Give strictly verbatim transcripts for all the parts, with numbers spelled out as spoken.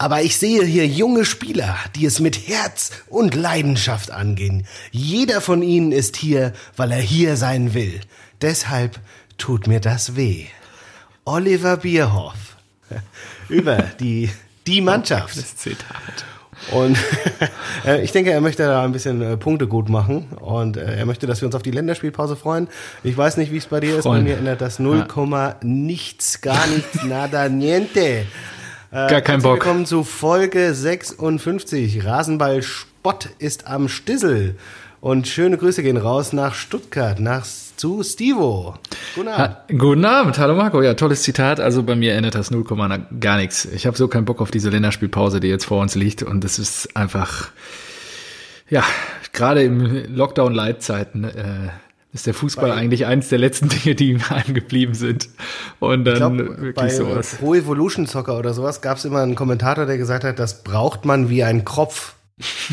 Aber ich sehe hier junge Spieler, die es mit Herz und Leidenschaft angehen. Jeder von ihnen ist hier, weil er hier sein will. Deshalb tut mir das weh. Oliver Bierhoff über die, die Mannschaft. Das Zitat. Und äh, ich denke, er möchte da ein bisschen äh, Punkte gut machen und äh, er möchte, dass wir uns auf die Länderspielpause freuen. Ich weiß nicht, wie es bei dir Freund. ist, bei mir ändert das null, ja. nichts, gar nichts, nada, niente. Äh, Gar kein Bock. Willkommen zu Folge sechsundfünfzig. Rasenball Spot ist am Stissel. Und schöne Grüße gehen raus nach Stuttgart, nach zu Stivo. Guten Abend. Ha, guten Abend, hallo Marco. Ja, tolles Zitat. Also bei mir ändert das null, gar nichts. Ich habe so keinen Bock auf diese Länderspielpause, die jetzt vor uns liegt. Und es ist einfach, ja, gerade im Lockdown-Leitzeiten äh, ist der Fußball bei, eigentlich eins der letzten Dinge, die einem geblieben sind. Und dann ich glaub, wirklich bei sowas. Pro Evolution Soccer oder sowas gab es immer einen Kommentator, der gesagt hat, das braucht man wie ein Kropf.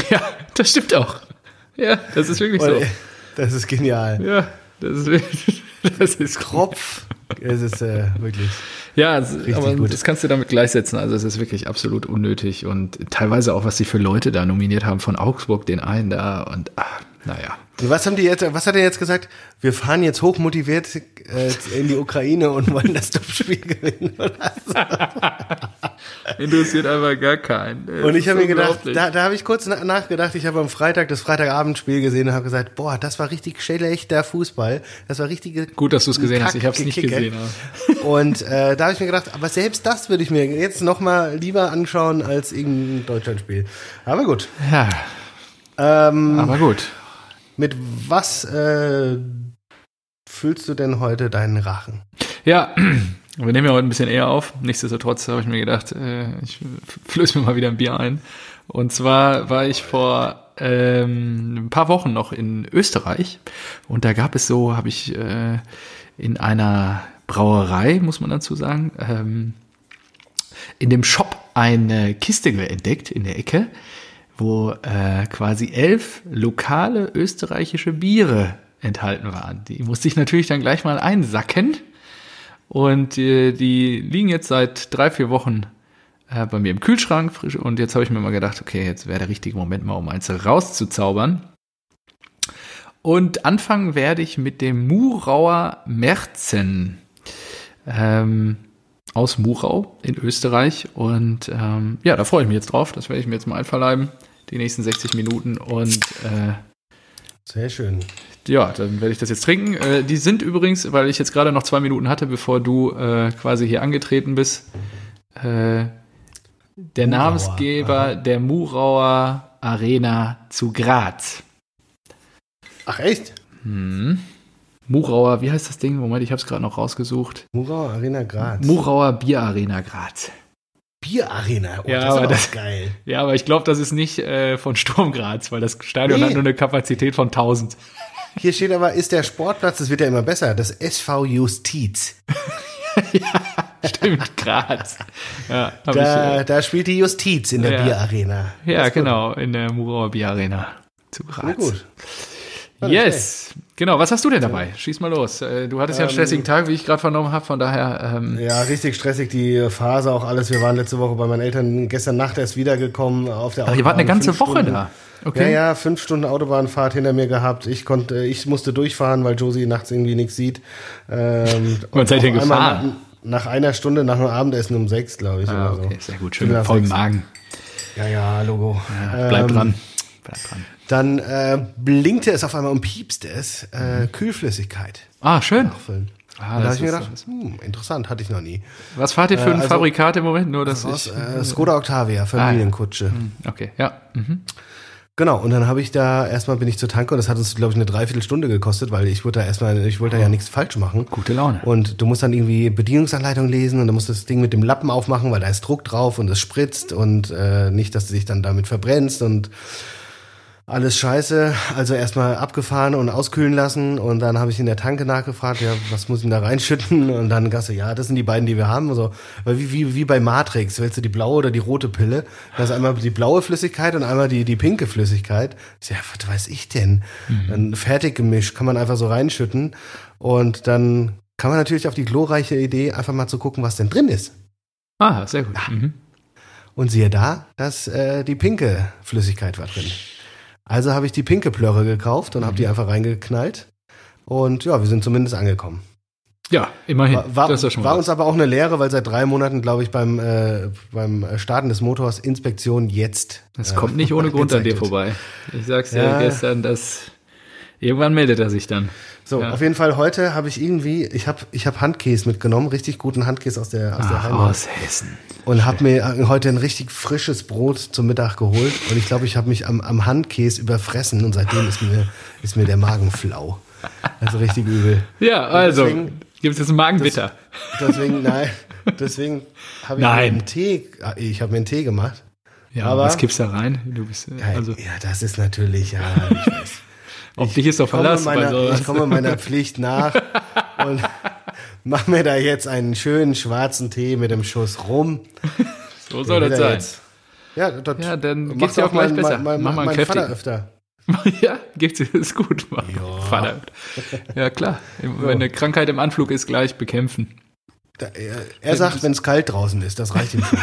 Ja, das stimmt auch. Ja, das ist wirklich und, so. Das ist genial. Ja, das ist wirklich. Das ist Kropf. Es ist äh, wirklich. Ja, es, aber gut. Das kannst du damit gleichsetzen. Also, es ist wirklich absolut unnötig. Und teilweise auch, was sie für Leute da nominiert haben, von Augsburg, den einen da. Und ach, naja. Was haben die jetzt, was hat er jetzt gesagt? Wir fahren jetzt hochmotiviert äh, in die Ukraine und wollen das Topspiel gewinnen oder so. Interessiert einfach gar keinen. Das und ich habe mir gedacht, da, da habe ich kurz na- nachgedacht, ich habe am Freitag das Freitagabendspiel gesehen und habe gesagt, boah, das war richtig schlechter Fußball. Das war richtige Gut, dass du es gesehen Kack hast, ich habe es nicht gesehen. Aber. Und äh, da habe ich mir gedacht, aber selbst das würde ich mir jetzt nochmal lieber anschauen als irgendein Deutschlandspiel. Aber gut. Ja. Ähm, aber gut. Mit was äh, füllst du denn heute deinen Rachen? Ja, wir nehmen ja heute ein bisschen eher auf. Nichtsdestotrotz habe ich mir gedacht, äh, ich flöße mir mal wieder ein Bier ein. Und zwar war ich vor ähm, ein paar Wochen noch in Österreich. Und da gab es so, habe ich äh, in einer Brauerei, muss man dazu sagen, ähm, in dem Shop eine Kiste entdeckt in der Ecke, wo äh, quasi elf lokale österreichische Biere enthalten waren. Die musste ich natürlich dann gleich mal einsacken. Und äh, die liegen jetzt seit drei, vier Wochen äh, bei mir im Kühlschrank frisch. Und jetzt habe ich mir mal gedacht, okay, jetzt wäre der richtige Moment mal, um eins rauszuzaubern. Und anfangen werde ich mit dem Murauer Märzen. Ähm... aus Murau in Österreich und ähm, ja, da freue ich mich jetzt drauf, das werde ich mir jetzt mal einverleiben, die nächsten sechzig Minuten und äh, sehr schön. Ja, dann werde ich das jetzt trinken. Äh, die sind übrigens, weil ich jetzt gerade noch zwei Minuten hatte, bevor du äh, quasi hier angetreten bist, äh, der Murauer, Namensgeber aha. der Murauer Arena zu Graz. Ach echt? Hm. Murauer, wie heißt das Ding? Moment, ich habe es gerade noch rausgesucht. Murauer Arena Graz. Murauer Bier Arena Graz. Bier Arena? Oh, ja, das ist aber das, geil. Ja, aber ich glaube, das ist nicht äh, von Sturm Graz, weil das Stadion nee. hat nur eine Kapazität von tausend. Hier steht aber, ist der Sportplatz, das wird ja immer besser, das S V Justiz. Ja, stimmt, Graz. Ja, da, ich, äh, da spielt die Justiz in der ja. Bier Arena. Ja, genau, in der Murauer Bier Arena zu Graz. Sehr gut. Yes, genau. Was hast du denn dabei? Schieß mal los. Du hattest ähm, ja einen stressigen Tag, wie ich gerade vernommen habe, von daher... Ähm ja, richtig stressig, die Phase auch alles. Wir waren letzte Woche bei meinen Eltern, gestern Nacht erst wiedergekommen auf der Autobahn. Ach, ihr wart eine ganze Woche da? Okay. Ja, ja, fünf Stunden Autobahnfahrt hinter mir gehabt. Ich konnte, ich musste durchfahren, weil Josie nachts irgendwie nichts sieht. Ähm, und, und seid ihr gefahren? Nach, nach einer Stunde, nach einem Abendessen um sechs, glaube ich. Ah, okay, so. Sehr gut. Schön mit vollem Magen. Ja, ja, Logo. Ja, bleib ähm, dran. Bleib dran. Dann äh, blinkte es auf einmal und piepste es. Äh, Kühlflüssigkeit. Ah, schön. Nachfüllen. Ah, da habe ich mir gedacht, so hm, interessant, hatte ich noch nie. Was fahrt ihr für äh, ein also, Fabrikat im Moment? Nur, dass ich, äh, Skoda Octavia, Familienkutsche. Ah, ja. Okay, ja. Mhm. Genau, und dann habe ich da, erstmal bin ich zur Tanke und das hat uns, glaube ich, eine Dreiviertelstunde gekostet, weil ich wollte da erstmal, ich wollte da ja nichts falsch machen. Gute Laune. Und du musst dann irgendwie Bedienungsanleitung lesen und dann musst du das Ding mit dem Lappen aufmachen, weil da ist Druck drauf und es spritzt und äh, nicht, dass du dich dann damit verbrennst und alles scheiße, also erstmal abgefahren und auskühlen lassen und dann habe ich in der Tanke nachgefragt, ja, was muss ich denn da reinschütten und dann Gasse, ja, das sind die beiden, die wir haben, also, weil wie, wie, wie bei Matrix, willst du die blaue oder die rote Pille, das ist einmal die blaue Flüssigkeit und einmal die, die pinke Flüssigkeit, ich sag, ja, was weiß ich denn, mhm. Ein Fertiggemischt kann man einfach so reinschütten und dann kann man natürlich auf die glorreiche Idee einfach mal zu gucken, was denn drin ist. Ah, sehr gut, ja. mhm. Und siehe da, dass äh, die pinke Flüssigkeit war drin. Also habe ich die pinke Plörre gekauft und mhm. habe die einfach reingeknallt. Und ja, wir sind zumindest angekommen. Ja, immerhin. War, war, das ist ja schon mal war uns aber auch eine Lehre, weil seit drei Monaten, glaube ich, beim, äh, beim Starten des Motors Inspektion jetzt. Das äh, kommt nicht ohne Grund an dir vorbei. Ich sag's ja, ja gestern, dass irgendwann meldet er sich dann. So, ja. Auf jeden Fall heute habe ich irgendwie, ich habe ich hab Handkäse mitgenommen, richtig guten Handkäse aus der, aus Ach, der Heimat. Aus Hessen. Und habe mir heute ein richtig frisches Brot zum Mittag geholt und ich glaube, ich habe mich am, am Handkäse überfressen und seitdem ist mir, ist mir der Magen flau. Also richtig übel. Ja, also gibt es jetzt einen Magenbitter. Das, deswegen, nein, deswegen habe ich nein. einen Tee, ich habe mir einen Tee gemacht. Ja, aber was kippst du da rein? Du bist, also. Ja, das ist natürlich, ja, ich weiß. Auf dich ist doch Verlass. Meiner, bei sowas. Ich komme meiner Pflicht nach und mache mir da jetzt einen schönen schwarzen Tee mit dem Schuss rum. So soll das sein. Jetzt, ja, das ja, dann geht's dir auch gleich mein, besser. Mein, mein, mach mal einen Vater öfter. Ja, geht's dir, ist gut. Ja. Vater öfter. Ja, klar. Wenn eine Krankheit im Anflug ist, gleich bekämpfen. Da, er er sagt, wenn es kalt draußen ist, das reicht ihm schon.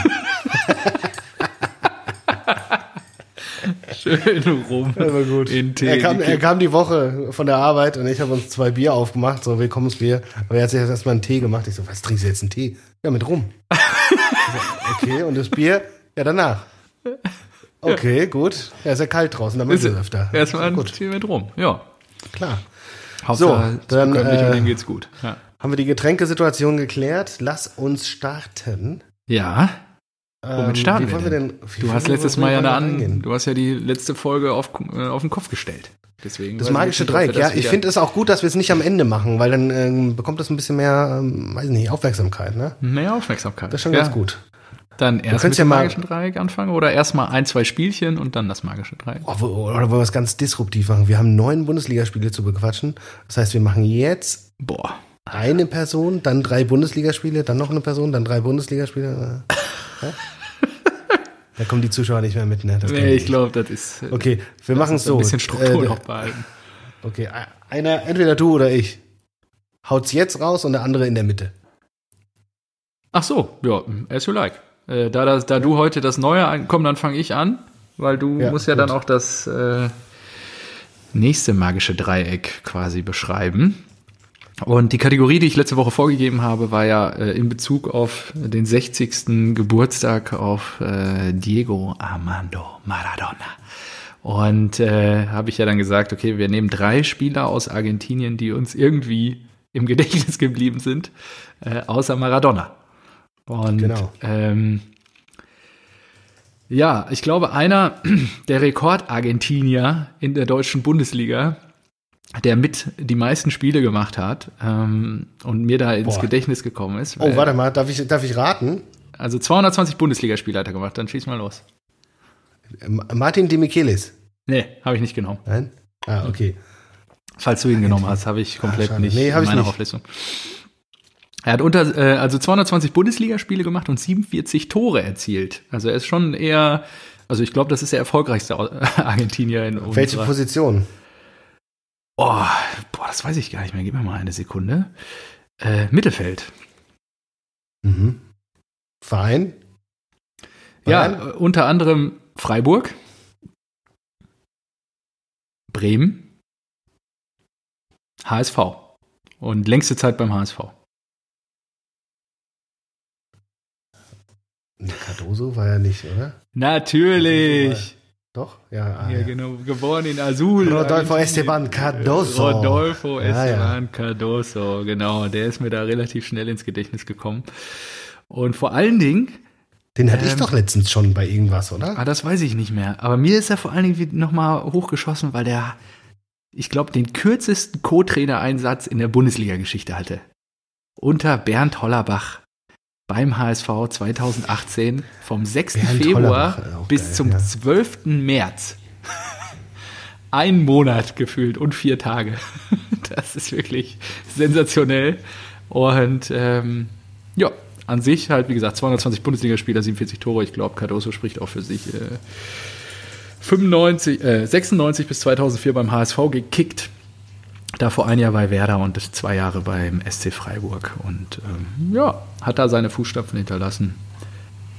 Schön rum. Aber gut. In Tee. Er, kam, er kam die Woche von der Arbeit und ich habe uns zwei Bier aufgemacht, so Willkommensbier. Aber er hat sich jetzt erstmal einen Tee gemacht. Ich so, was trinkst du jetzt einen Tee? Ja, mit Rum. So, okay, und das Bier? Ja, danach. Okay, ja. Gut. Ja, ist ja kalt draußen, dann ist es öfter. Erstmal ein Tee mit Rum, ja. Klar. Hauptsache, so, dann äh, und dem geht's gut. Ja. Haben wir die Getränkesituation geklärt. Lass uns starten. Ja. Womit starten ähm, wir denn? Du hast letztes Mal ja eine an, du hast ja die letzte Folge auf, äh, auf den Kopf gestellt. Deswegen das magische nicht, Dreieck, ja. Ich finde es auch gut, dass wir es nicht am Ende machen, weil dann ähm, bekommt es ein bisschen mehr, ähm, weiß nicht, Aufmerksamkeit, ne? Mehr Aufmerksamkeit. Das ist schon ja. ganz gut. Dann erst mit ja dem magischen Dreieck anfangen oder erst mal ein, zwei Spielchen und dann das magische Dreieck. Oh, oder wollen wir es ganz disruptiv machen? Wir haben neun Bundesligaspiele zu bequatschen. Das heißt, wir machen jetzt boah. eine Person, dann drei Bundesligaspiele, dann noch eine Person, dann drei Bundesligaspiele. Ja? Da kommen die Zuschauer nicht mehr mit, ne? Das nee, ich glaube, das ist. Okay, wir machen es so. Ein bisschen Struktur äh, noch behalten. Okay, einer, entweder du oder ich. Haut's jetzt raus und der andere in der Mitte. Ach so, ja, as you like. Äh, da das, da ja. du heute das Neue ankommst, dann fange ich an, weil du ja, musst ja gut. dann auch das äh, nächste magische Dreieck quasi beschreiben. Und die Kategorie, die ich letzte Woche vorgegeben habe, war ja äh, in Bezug auf den sechzigsten Geburtstag auf äh, Diego Armando Maradona. Und äh, habe ich ja dann gesagt, okay, wir nehmen drei Spieler aus Argentinien, die uns irgendwie im Gedächtnis geblieben sind, äh, außer Maradona. Und genau. ähm, ja, ich glaube, einer der Rekord-Argentinier in der deutschen Bundesliga, der mit die meisten Spiele gemacht hat ähm, und mir da ins Boah. Gedächtnis gekommen ist. Oh, warte mal, darf ich, darf ich raten? Also zweihundertzwanzig Bundesligaspiele hat er gemacht, dann schieß mal los. Martin de Michelis? Nee, habe ich nicht genommen. Nein? Ah, okay. Falls du ihn Nein, genommen hast, habe ich komplett ah, nicht nee, hab in meiner Auflistung. Er hat unter äh, also zweihundertzwanzig Bundesligaspiele gemacht und siebenundvierzig Tore erzielt. Also er ist schon eher, also ich glaube, das ist der erfolgreichste Argentinier in unserer. Welche Position? Oh, boah, das weiß ich gar nicht mehr. Gib mir mal eine Sekunde. Äh, Mittelfeld. Mhm. Verein? Verein? Ja, unter anderem Freiburg, Bremen, H S V und längste Zeit beim H S V. Cardoso war ja nicht, oder? Natürlich! Doch, ja. Ah, ja, ja, genau. Geboren in Azul. Rodolfo Esteban Cardoso. Rodolfo Esteban ja, ja. Cardoso, genau. Der ist mir da relativ schnell ins Gedächtnis gekommen. Und vor allen Dingen. Den hatte ähm, ich doch letztens schon bei irgendwas, oder? Ah, das weiß ich nicht mehr. Aber mir ist er vor allen Dingen nochmal hochgeschossen, weil der, ich glaube, den kürzesten Co-Trainer-Einsatz in der Bundesliga-Geschichte hatte. Unter Bernd Hollerbach. Beim H S V zweitausendachtzehn vom sechsten Bernd Februar bis geil, zum ja. zwölften März. Ein Monat gefühlt und vier Tage. Das ist wirklich sensationell. Und ähm, ja, an sich halt, wie gesagt, zweihundertzwanzig Bundesligaspieler, siebenundvierzig Tore. Ich glaube, Cardoso spricht auch für sich. Äh, fünfundneunzig, äh, sechsundneunzig bis zweitausendvier beim H S V gekickt. Davor ein Jahr bei Werder und zwei Jahre beim S C Freiburg. Und ähm, ja, hat da seine Fußstapfen hinterlassen.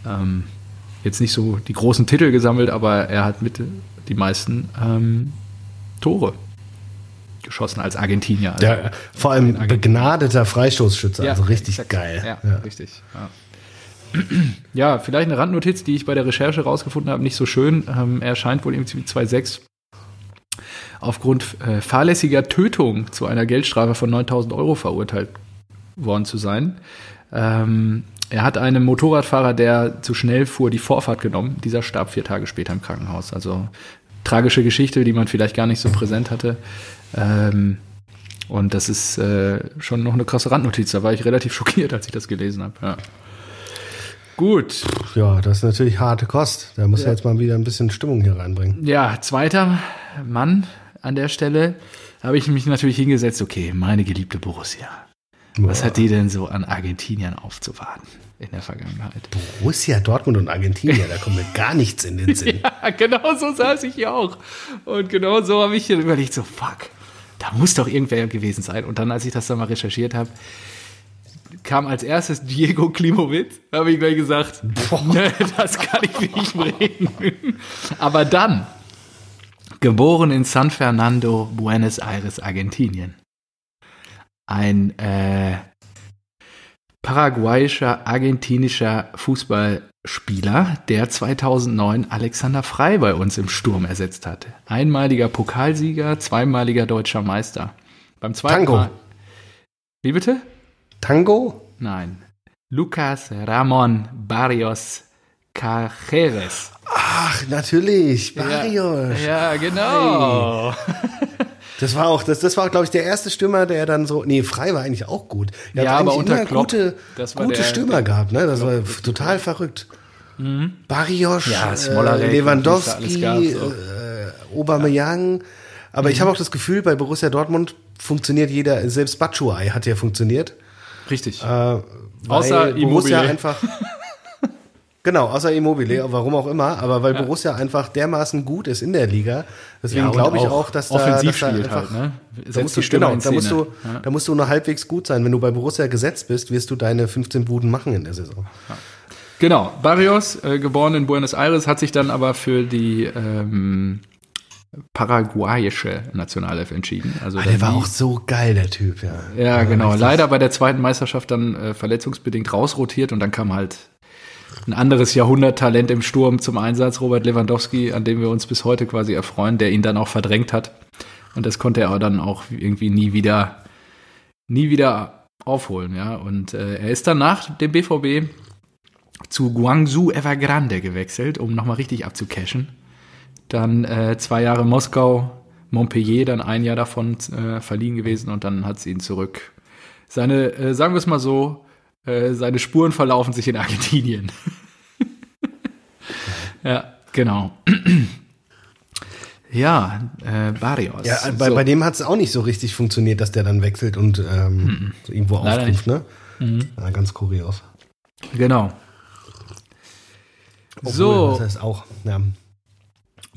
Ähm, jetzt nicht so die großen Titel gesammelt, aber er hat mit die meisten ähm, Tore geschossen als Argentinier. Also ja, vor allem begnadeter Freistoßschütze, ja, also richtig exakt. Geil. Ja, ja. richtig. Ja. Ja, vielleicht eine Randnotiz, die ich bei der Recherche rausgefunden habe, nicht so schön. Ähm, er scheint wohl irgendwie zwei Komma sechs aufgrund äh, fahrlässiger Tötung zu einer Geldstrafe von neuntausend Euro verurteilt worden zu sein. Ähm, er hat einem Motorradfahrer, der zu schnell fuhr, die Vorfahrt genommen. Dieser starb vier Tage später im Krankenhaus. Also tragische Geschichte, die man vielleicht gar nicht so präsent hatte. Ähm, und das ist äh, schon noch eine krasse Randnotiz. Da war ich relativ schockiert, als ich das gelesen habe. Ja. Gut. Ja, das ist natürlich harte Kost. Da muss ja. er jetzt mal wieder ein bisschen Stimmung hier reinbringen. Ja, zweiter Mann an der Stelle habe ich mich natürlich hingesetzt. Okay, meine geliebte Borussia. Boah. Was hat die denn so an Argentinien aufzuwarten in der Vergangenheit? Borussia Dortmund und Argentinien, da kommt mir gar nichts in den Sinn. Ja, genau so saß ich hier auch. Und genau so habe ich hier überlegt, so fuck, da muss doch irgendwer gewesen sein. Und dann, als ich das dann mal recherchiert habe, kam als erstes Diego Klimowitz, da habe ich gleich gesagt, ne, das kann ich nicht reden. Aber dann, geboren in San Fernando, Buenos Aires, Argentinien. Ein äh, paraguayischer, argentinischer Fußballspieler, der zweitausendneun Alexander Frei bei uns im Sturm ersetzt hatte. Einmaliger Pokalsieger, zweimaliger deutscher Meister. Beim zweiten Tango. Mal, wie bitte? Tango? Nein. Lucas Ramón Barrios Cajeres. Ach, natürlich. Barrios. Ja, ja genau. Das war auch, das, das war, glaube ich, der erste Stürmer, der dann so, nee, Frei war eigentlich auch gut. Der ja, hat aber unter immer Klopp, gute, das war gute der, Stürmer der, gehabt, ne? Das Klopp war total verrückt. Mhm. Barrios, ja, äh, Lewandowski, gab, so. äh, Aubameyang. Ja. Aber mhm. ich habe auch das Gefühl, bei Borussia Dortmund funktioniert jeder, selbst Batshuayi hat ja funktioniert. Richtig. Äh, außer Borussia Immobile. Einfach, genau, außer Immobile, warum auch immer. Aber weil ja. Borussia einfach dermaßen gut ist in der Liga. Deswegen ja, glaube ich auch, dass da... Offensiv dass spielt da einfach, halt, ne? Da musst, du, genau, da, musst du, ja. da musst du nur halbwegs gut sein. Wenn du bei Borussia gesetzt bist, wirst du deine fünfzehn Buden machen in der Saison. Ja. Genau. Barrios, äh, geboren in Buenos Aires, hat sich dann aber für die... Ähm, paraguayische Nationalelf entschieden. Also ah, der war auch so geil, der Typ. Ja, ja, ja genau. Leider bei der zweiten Meisterschaft dann äh, verletzungsbedingt rausrotiert und dann kam halt ein anderes Jahrhunderttalent im Sturm zum Einsatz, Robert Lewandowski, an dem wir uns bis heute quasi erfreuen, der ihn dann auch verdrängt hat. Und das konnte er dann auch irgendwie nie wieder, nie wieder aufholen. Ja. Und äh, er ist dann nach dem B V B zu Guangzhou Evergrande gewechselt, um nochmal richtig abzucashen. Dann äh, zwei Jahre Moskau, Montpellier, dann ein Jahr davon äh, verliehen gewesen und dann hat es ihn zurück. Seine, äh, sagen wir es mal so, äh, seine Spuren verlaufen sich in Argentinien. Ja, genau. Ja, äh, Barrios. Ja, bei, so. bei dem hat es auch nicht so richtig funktioniert, dass der dann wechselt und ähm, mhm. so irgendwo aufruft, ne? Mhm. Ja, ganz kurios. Genau. Obwohl, so. Das heißt auch, ja.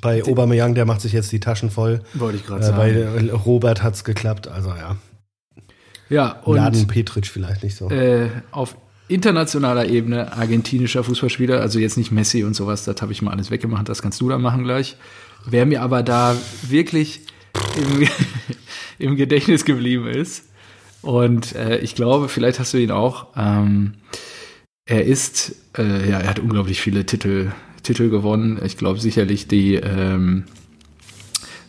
Bei Aubameyang, der macht sich jetzt die Taschen voll. Wollte ich gerade sagen. Bei Robert hat's geklappt, also ja. Ja, und Laden Petric vielleicht nicht so. Äh, auf internationaler Ebene argentinischer Fußballspieler, also jetzt nicht Messi und sowas, das habe ich mal alles weggemacht, das kannst du da machen gleich. Wer mir aber da wirklich im, im Gedächtnis geblieben ist, und äh, ich glaube, vielleicht hast du ihn auch, ähm, er ist, äh, ja, er hat unglaublich viele Titel Titel gewonnen. Ich glaube sicherlich die ähm,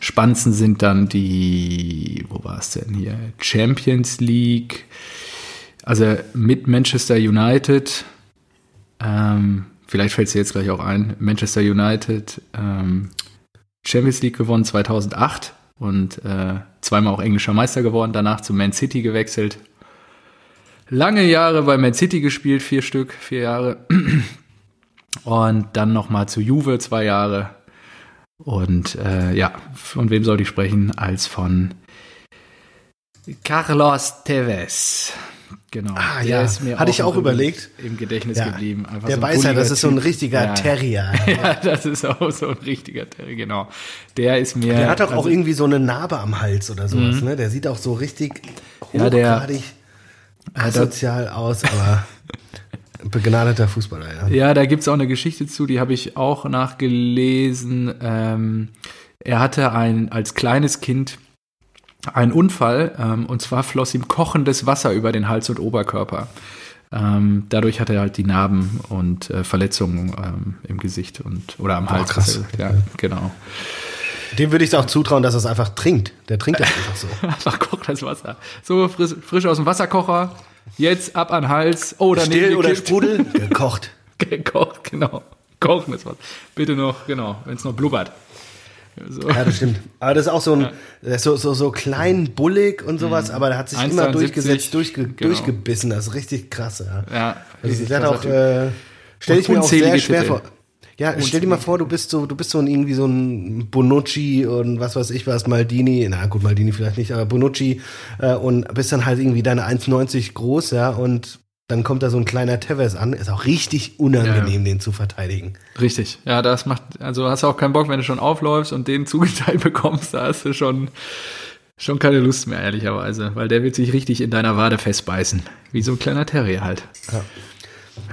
spannendsten sind dann die, wo war es denn hier? Champions League, also mit Manchester United. Ähm, vielleicht fällt es dir jetzt gleich auch ein. Manchester United ähm, Champions League gewonnen zweitausendacht und äh, zweimal auch englischer Meister geworden. Danach zu Man City gewechselt. Lange Jahre bei Man City gespielt, vier Stück, vier Jahre. Und dann nochmal zu Juve, zwei Jahre. Und äh, ja, von wem soll ich sprechen? Als von Carlos Tevez. Genau. Ah, der ja. ist mir Hatte auch ich auch im, überlegt. Im Gedächtnis ja. geblieben. Einfach der so Weißer, das ist so ein richtiger ja. Terrier. Ja, das ist auch so ein richtiger Terrier, genau. Der ist mir. Der hat doch also, auch irgendwie so eine Narbe am Hals oder sowas, m- ne? Der sieht auch so richtig hochgradig ja, asozial aus, aber. Begnadeter Fußballer, ja. Ja, da gibt es auch eine Geschichte zu, die habe ich auch nachgelesen. Ähm, er hatte ein als kleines Kind einen Unfall, ähm, und zwar floss ihm kochendes Wasser über den Hals und Oberkörper. Ähm, dadurch hatte er halt die Narben und äh, Verletzungen ähm, im Gesicht und oder am Hals. Oh, krass. Ja, genau. Dem würde ich es auch zutrauen, dass er es einfach trinkt. Der trinkt das einfach so. Einfach kocht das Wasser. So frisch, frisch aus dem Wasserkocher. Jetzt ab an den Hals. Oh, Still oder gekippt. Sprudel? Gekocht. Gekocht, genau. Kochen ist was. Bitte noch, genau, wenn es noch blubbert. So. Ja, das stimmt. Aber das ist auch so ein, ja. so, so, so klein, bullig und sowas, mhm. aber der hat sich immer durchgesetzt, durchge, genau. durchgebissen. Das ist richtig krass. Ja, ja, richtig krass auch, äh, stell ich mir auch sehr schwer Titel. vor. Ja, und stell dir mal vor, du bist so, du bist so ein, irgendwie so ein Bonucci und was weiß ich was, Maldini, na gut, Maldini vielleicht nicht, aber Bonucci, äh, und bist dann halt irgendwie deine eins neunzig groß, ja, und dann kommt da so ein kleiner Tevez an, ist auch richtig unangenehm, ja, den zu verteidigen. Richtig, ja, das macht, also hast du auch keinen Bock, wenn du schon aufläufst und den zugeteilt bekommst, da hast du schon, schon keine Lust mehr, ehrlicherweise, weil der wird sich richtig in deiner Wade festbeißen, wie so ein kleiner Terrier halt. Ja.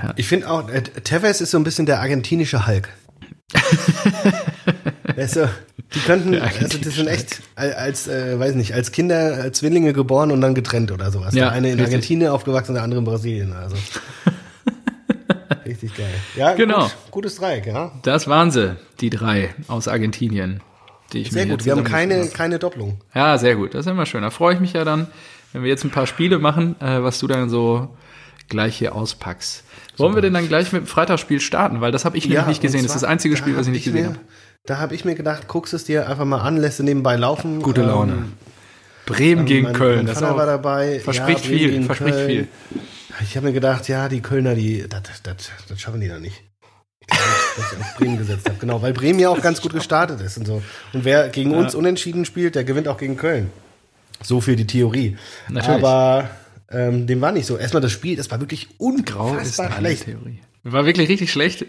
Ja. Ich finde auch, Tevez ist so ein bisschen der argentinische Hulk. Also, die könnten, also das sind echt als, äh, weiß nicht, als Kinder, als Zwillinge geboren und dann getrennt oder sowas. Ja, der eine in richtig. Argentinien aufgewachsen, der andere in Brasilien. Also. Richtig geil. Ja, genau. Gut, gutes Dreieck, ja. Das waren sie, die drei aus Argentinien. Die ich sehr mir gut, wir haben keine, keine Doppelung. Ja, sehr gut, das ist immer schön. Da freue ich mich ja dann, wenn wir jetzt ein paar Spiele machen, äh, was du dann so gleich hier auspackst. Wollen so. wir denn dann gleich mit dem Freitagsspiel starten? Weil das habe ich nämlich ja, nicht gesehen. Das ist das einzige da Spiel, was ich nicht gesehen habe. Da habe ich mir gedacht, guckst es dir einfach mal an, lässt es nebenbei laufen. Gute Laune. Ähm, Bremen gegen mein, Köln. Mein Vater war dabei. Verspricht ja, viel, verspricht Köln. viel. Ich habe mir gedacht, ja, die Kölner, die, das, das, das schaffen die da nicht. Dass ich auf Bremen gesetzt habe. Genau, weil Bremen ja auch ganz gut gestartet ist und so. Und wer gegen ja. uns unentschieden spielt, der gewinnt auch gegen Köln. So viel die Theorie. Natürlich. Aber Ähm, dem war nicht so. Erstmal das Spiel, das war wirklich unfassbar schlecht. Theorie. War wirklich richtig schlecht.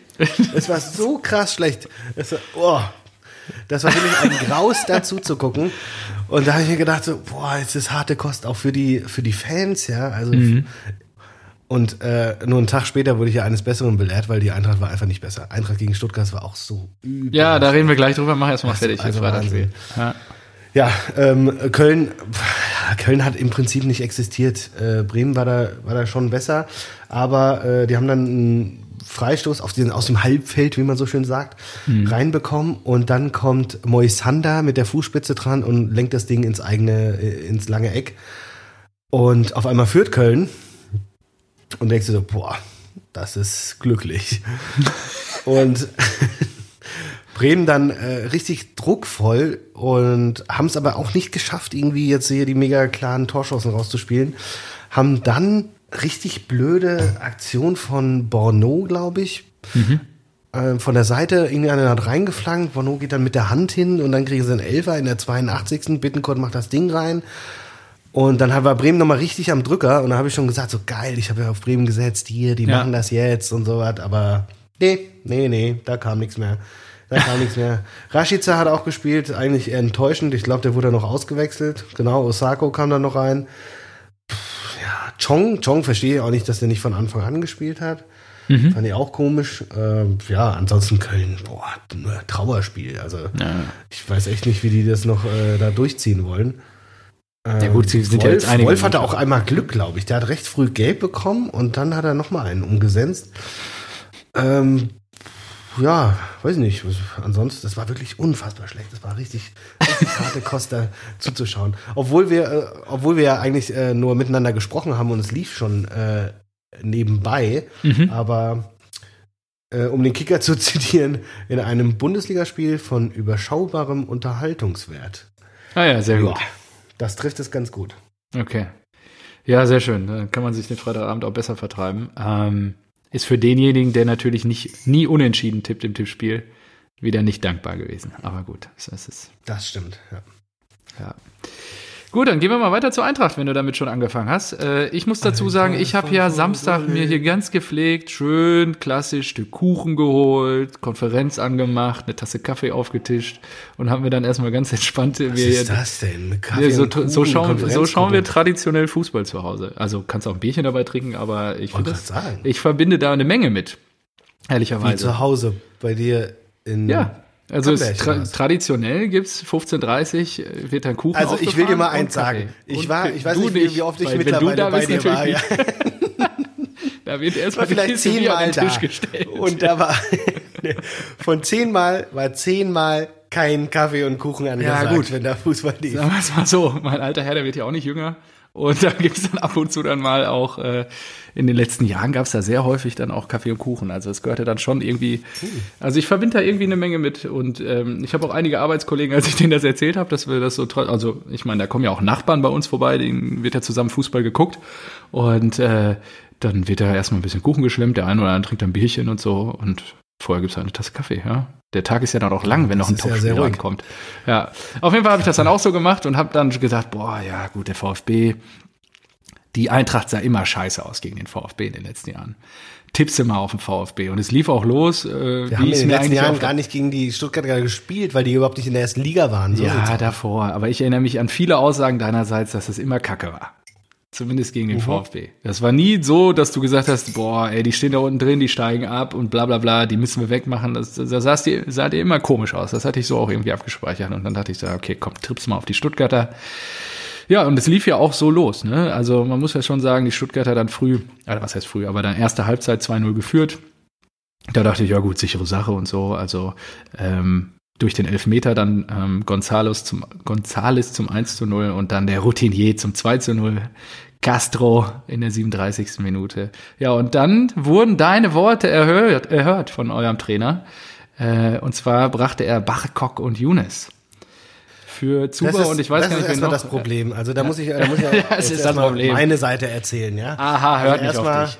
Es war so krass schlecht. Es war, oh, das war wirklich ein Graus, dazu zu gucken. Und da habe ich mir gedacht, so, boah, jetzt ist harte Kost auch für die, für die Fans, ja. Also, mhm. Und äh, nur einen Tag später wurde ich ja eines Besseren belehrt, weil die Eintracht war einfach nicht besser. Eintracht gegen Stuttgart war auch so übel. Ja, da reden wir gleich drüber. Mach erstmal fertig. Also, das war das Spiel. Ja. Ja, ähm, Köln, Köln hat im Prinzip nicht existiert. Äh, Bremen war da, war da schon besser, aber äh, die haben dann einen Freistoß auf den, aus dem Halbfeld, wie man so schön sagt, hm. reinbekommen und dann kommt Moisander mit der Fußspitze dran und lenkt das Ding ins eigene, ins lange Eck. Und auf einmal führt Köln und denkst du so, boah, das ist glücklich. Und Bremen dann äh, richtig druckvoll und haben es aber auch nicht geschafft, irgendwie jetzt hier die mega klaren Torschancen rauszuspielen. Haben dann richtig blöde Aktion von Borno, glaube ich, mhm. äh, von der Seite, irgendwie einer hat reingeflankt. Borno geht dann mit der Hand hin und dann kriegen sie einen Elfer in der zweiundachtzigsten Bittencourt macht das Ding rein. Und dann war Bremen nochmal richtig am Drücker und da habe ich schon gesagt, so geil, ich habe ja auf Bremen gesetzt, hier, die ja. machen das jetzt und so was. Aber nee, nee, nee, da kam nichts mehr. Da kam nichts mehr. Rashica hat auch gespielt, eigentlich eher enttäuschend. Ich glaube, der wurde noch ausgewechselt. Genau, Osako kam dann noch rein. Puh, ja, Chong, Chong verstehe ich auch nicht, dass der nicht von Anfang an gespielt hat. Mhm. Fand ich auch komisch. Ähm, ja, ansonsten Köln, boah, Trauerspiel. Also ja. ich weiß echt nicht, wie die das noch äh, da durchziehen wollen. Ähm, ja gut, sie sind Wolf, ja jetzt einige. Wolf hatte auch einmal Glück, glaube ich. Der hat recht früh gelb bekommen und dann hat er nochmal einen umgesetzt. Ähm, Ja, weiß nicht. Ansonsten, das war wirklich unfassbar schlecht. Das war richtig, richtig harte Kost, da zuzuschauen. Obwohl wir, äh, obwohl wir ja eigentlich äh, nur miteinander gesprochen haben und es lief schon äh, nebenbei. Mhm. Aber äh, um den Kicker zu zitieren, in einem Bundesligaspiel von überschaubarem Unterhaltungswert. Ah ja, sehr gut. Ja, das trifft es ganz gut. Okay. Ja, sehr schön. Dann kann man sich den Freitagabend auch besser vertreiben. Ähm. Ist für denjenigen, der natürlich nicht nie unentschieden tippt im Tippspiel, wieder nicht dankbar gewesen. Aber gut, so ist es. Das stimmt, ja. ja. Gut, dann gehen wir mal weiter zur Eintracht, wenn du damit schon angefangen hast. Äh, ich muss dazu sagen, ich habe ja Samstag mir hier ganz gepflegt, schön klassisch Stück Kuchen geholt, Konferenz angemacht, eine Tasse Kaffee aufgetischt und haben wir dann erstmal ganz entspannt. Was wir ist das denn? Kaffee so, und Kuchen, so schauen, so schauen wir traditionell Fußball zu Hause. Also kannst auch ein Bierchen dabei trinken, aber ich, das, ich verbinde da eine Menge mit, ehrlicherweise. Wie zu Hause bei dir in... Ja. Also es tra- traditionell gibt es fünfzehn Uhr dreißig, wird dann Kuchen aufgefahren. Also ich will dir mal eins sagen. Ich, war, ich weiß nicht, wie, wie oft ich mittlerweile bei dir war. Ja. Da wird erstmal die Kiste auf den Tisch da. Gestellt. Und da war von zehnmal war zehnmal kein Kaffee und Kuchen angesagt, ja, gut, wenn da Fußball lief. Sagen wir es mal so, mein alter Herr, der wird ja auch nicht jünger. Und da gibt es dann ab und zu dann mal auch, äh, in den letzten Jahren gab es da sehr häufig dann auch Kaffee und Kuchen. Also es gehörte dann schon irgendwie, also ich verbinde da irgendwie eine Menge mit. Und ähm, ich habe auch einige Arbeitskollegen, als ich denen das erzählt habe, dass wir das so, tro- also ich meine, da kommen ja auch Nachbarn bei uns vorbei, denen wird ja zusammen Fußball geguckt. Und äh, dann wird da erstmal ein bisschen Kuchen geschwemmt, der eine oder andere trinkt dann ein Bierchen und so. Und vorher gibt es halt eine Tasse Kaffee, ja. Der Tag ist ja dann auch lang, wenn das noch ein Topspieler ankommt. Ja, auf jeden Fall habe ich das dann auch so gemacht und habe dann gesagt, boah, ja gut, der VfB, die Eintracht sah immer scheiße aus gegen den VfB in den letzten Jahren. Tipps immer auf den VfB und es lief auch los. Äh, wir haben in den letzten Jahren gar nicht gegen die Stuttgarter gespielt, weil die überhaupt nicht in der ersten Liga waren. So ja, davor, aber ich erinnere mich an viele Aussagen deinerseits, dass das immer Kacke war. Zumindest gegen den mhm. VfB. Das war nie so, dass du gesagt hast, boah, ey, die stehen da unten drin, die steigen ab und bla bla bla, die müssen wir wegmachen. Das, das sah dir sah dir immer komisch aus. Das hatte ich so auch irgendwie abgespeichert. Und dann dachte ich so, okay, komm, tripp's mal auf die Stuttgarter. Ja, und es lief ja auch so los, ne? Also man muss ja schon sagen, die Stuttgarter dann früh, also was heißt früh, aber dann erste Halbzeit zwei null geführt. Da dachte ich, ja gut, sichere Sache und so. Also ähm, durch den Elfmeter dann ähm, Gonzales zum, Gonzales zum eins zu null und dann der Routinier zum zwei zu null. Castro in der siebenunddreißigsten Minute. Ja, und dann wurden deine Worte erhört, erhört von eurem Trainer. Äh, und zwar brachte er Bachkok und Younes für Zuba ist, und ich weiß gar nicht, Das ist erstmal das Problem. Also da muss ich, da muss ich das ist das Problem. Meine Seite erzählen. Ja? Aha, hört also nicht auf dich.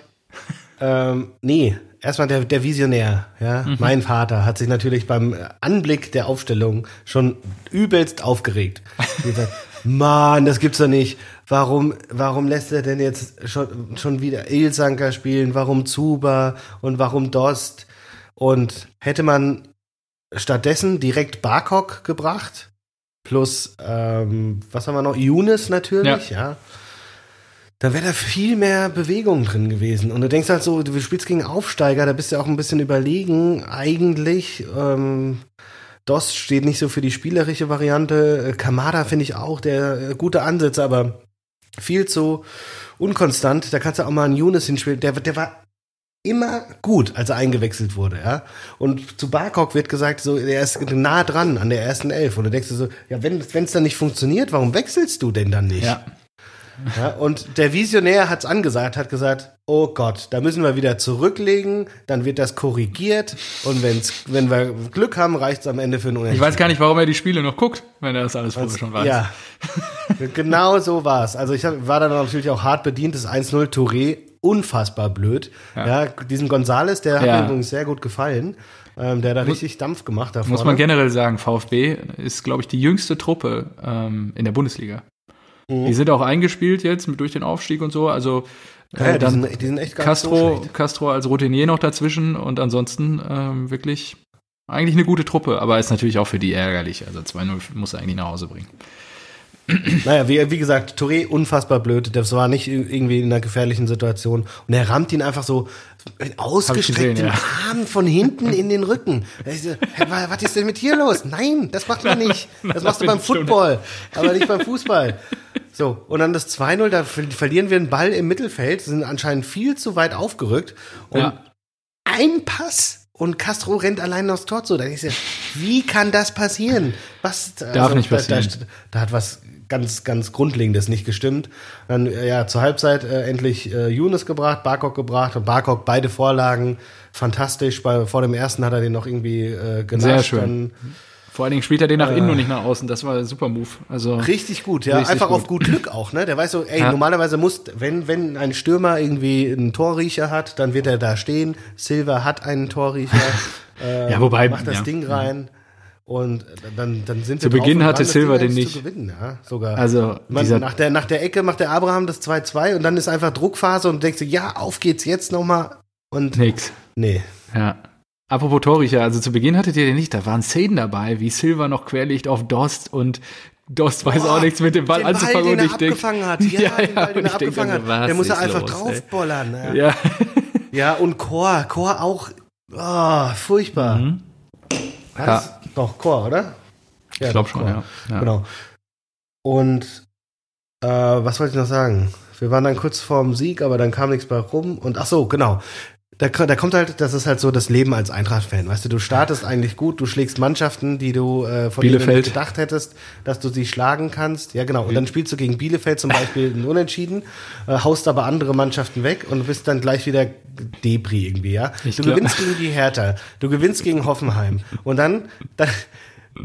Ähm, nee, erstmal der, der Visionär. Ja? Mhm. Mein Vater hat sich natürlich beim Anblick der Aufstellung schon übelst aufgeregt. Mann, das gibt's doch nicht. Warum, warum lässt er denn jetzt schon, schon wieder Ilsanker spielen? Warum Zuba und warum Dost? Und hätte man stattdessen direkt Barkok gebracht, plus, ähm, was haben wir noch? Younes natürlich, ja. ja. Dann wäre da viel mehr Bewegung drin gewesen. Und du denkst halt so, du spielst gegen Aufsteiger, da bist du ja auch ein bisschen überlegen, eigentlich, ähm, Dost steht nicht so für die spielerische Variante. Kamada finde ich auch, der äh, gute Ansätze, aber viel zu unkonstant. Da kannst du auch mal einen Younes hinspielen. Der, der war immer gut, als er eingewechselt wurde, ja. Und zu Barkok wird gesagt, so, er ist nah dran an der ersten Elf. Und du denkst dir so, ja, wenn es dann nicht funktioniert, warum wechselst du denn dann nicht? Ja. Ja, und der Visionär hat's angesagt, hat gesagt, oh Gott, da müssen wir wieder zurücklegen, dann wird das korrigiert und wenn's, wenn wir Glück haben, reicht's am Ende für ein Unentschieden. Ich weiß gar nicht, warum er die Spiele noch guckt, wenn er das alles vorher also, schon weiß. Ja, genau so war's. Also ich hab, war dann natürlich auch hart bedient, das eins null Touré, unfassbar blöd. Ja, ja diesen Gonzales, der ja. hat mir übrigens sehr gut gefallen. Ähm, der hat da muss, richtig Dampf gemacht da vorne. Muss man generell sagen, VfB ist, glaube ich, die jüngste Truppe ähm, in der Bundesliga. Die sind auch eingespielt jetzt mit durch den Aufstieg und so. Also äh, ja, dann die sind, die sind echt Castro, so Castro als Routinier noch dazwischen und ansonsten ähm, wirklich eigentlich eine gute Truppe, aber ist natürlich auch für die ärgerlich. Also zwei null muss er eigentlich nach Hause bringen. Naja, wie, wie gesagt, Touré unfassbar blöd. Das war nicht irgendwie in einer gefährlichen Situation. Und er rammt ihn einfach so mit ausgestreckten Armen ja. von hinten in den Rücken. So, hey, was ist denn mit dir los? Nein, das macht man nicht. Das machst du beim Football, aber nicht beim Fußball. So, und dann das zwei null, da verlieren wir einen Ball im Mittelfeld, sind anscheinend viel zu weit aufgerückt. Und ja. ein Pass und Castro rennt allein aufs Tor zu. Da ich so, wie kann das passieren? Was, Darf also, nicht passieren. Da, da, da hat was ganz, ganz Grundlegendes nicht gestimmt. Dann ja zur Halbzeit äh, endlich äh, Younes gebracht, Barkok gebracht und Barkok beide Vorlagen. Fantastisch, bei, vor dem ersten hat er den noch irgendwie äh, genascht. Sehr schön. Dann, vor allen Dingen spielt er den nach innen äh, und nicht nach außen. Das war ein super Move. Also richtig gut, ja. Richtig einfach gut. Auf gut Glück auch, ne? Der weiß so, ey, ja. normalerweise muss, wenn, wenn ein Stürmer irgendwie einen Torriecher hat, dann wird er da stehen. Silva hat einen Torriecher. Äh, ja, wobei. Macht das ja. Ding rein. Und dann, dann sind wir zu Beginn hatte Silva den nicht. Zu gewinnen, ja, sogar. Also man, nach, der, nach der Ecke macht der Abraham das zwei zwei und dann ist einfach Druckphase und denkst du, ja, auf geht's jetzt nochmal. Und nix. Nee. Ja. Apropos Torriecher, also zu Beginn hattet ihr den nicht, da waren Szenen dabei, wie Silva noch querlegt auf Dost und Dost weiß Boah, auch nichts mit dem Ball anzufangen. Den Ball, den und er abgefangen denk, hat. Ja, ja, ja, den Ball, den er abgefangen denk, hat. Der muss er einfach los, draufbollern. Ja. Ja. Ja, und Chor, Chor auch, oh, furchtbar. Mhm. Ja. Doch, Chor, oder? Ja, ich glaube schon, ja. ja. Genau. Und äh, was wollte ich noch sagen? Wir waren dann kurz vorm Sieg, aber dann kam nichts bei rum. Und ach so, genau. Da, da kommt halt, das ist halt so das Leben als Eintracht-Fan. Weißt du, du startest eigentlich gut, du schlägst Mannschaften, die du äh, von Bielefeld. denen du nicht gedacht hättest, dass du sie schlagen kannst. Ja, genau. Und dann spielst du gegen Bielefeld zum Beispiel ein Unentschieden, äh, haust aber andere Mannschaften weg und bist dann gleich wieder Depri irgendwie, ja. Ich du glaub. gewinnst gegen die Hertha, du gewinnst gegen Hoffenheim und dann, dann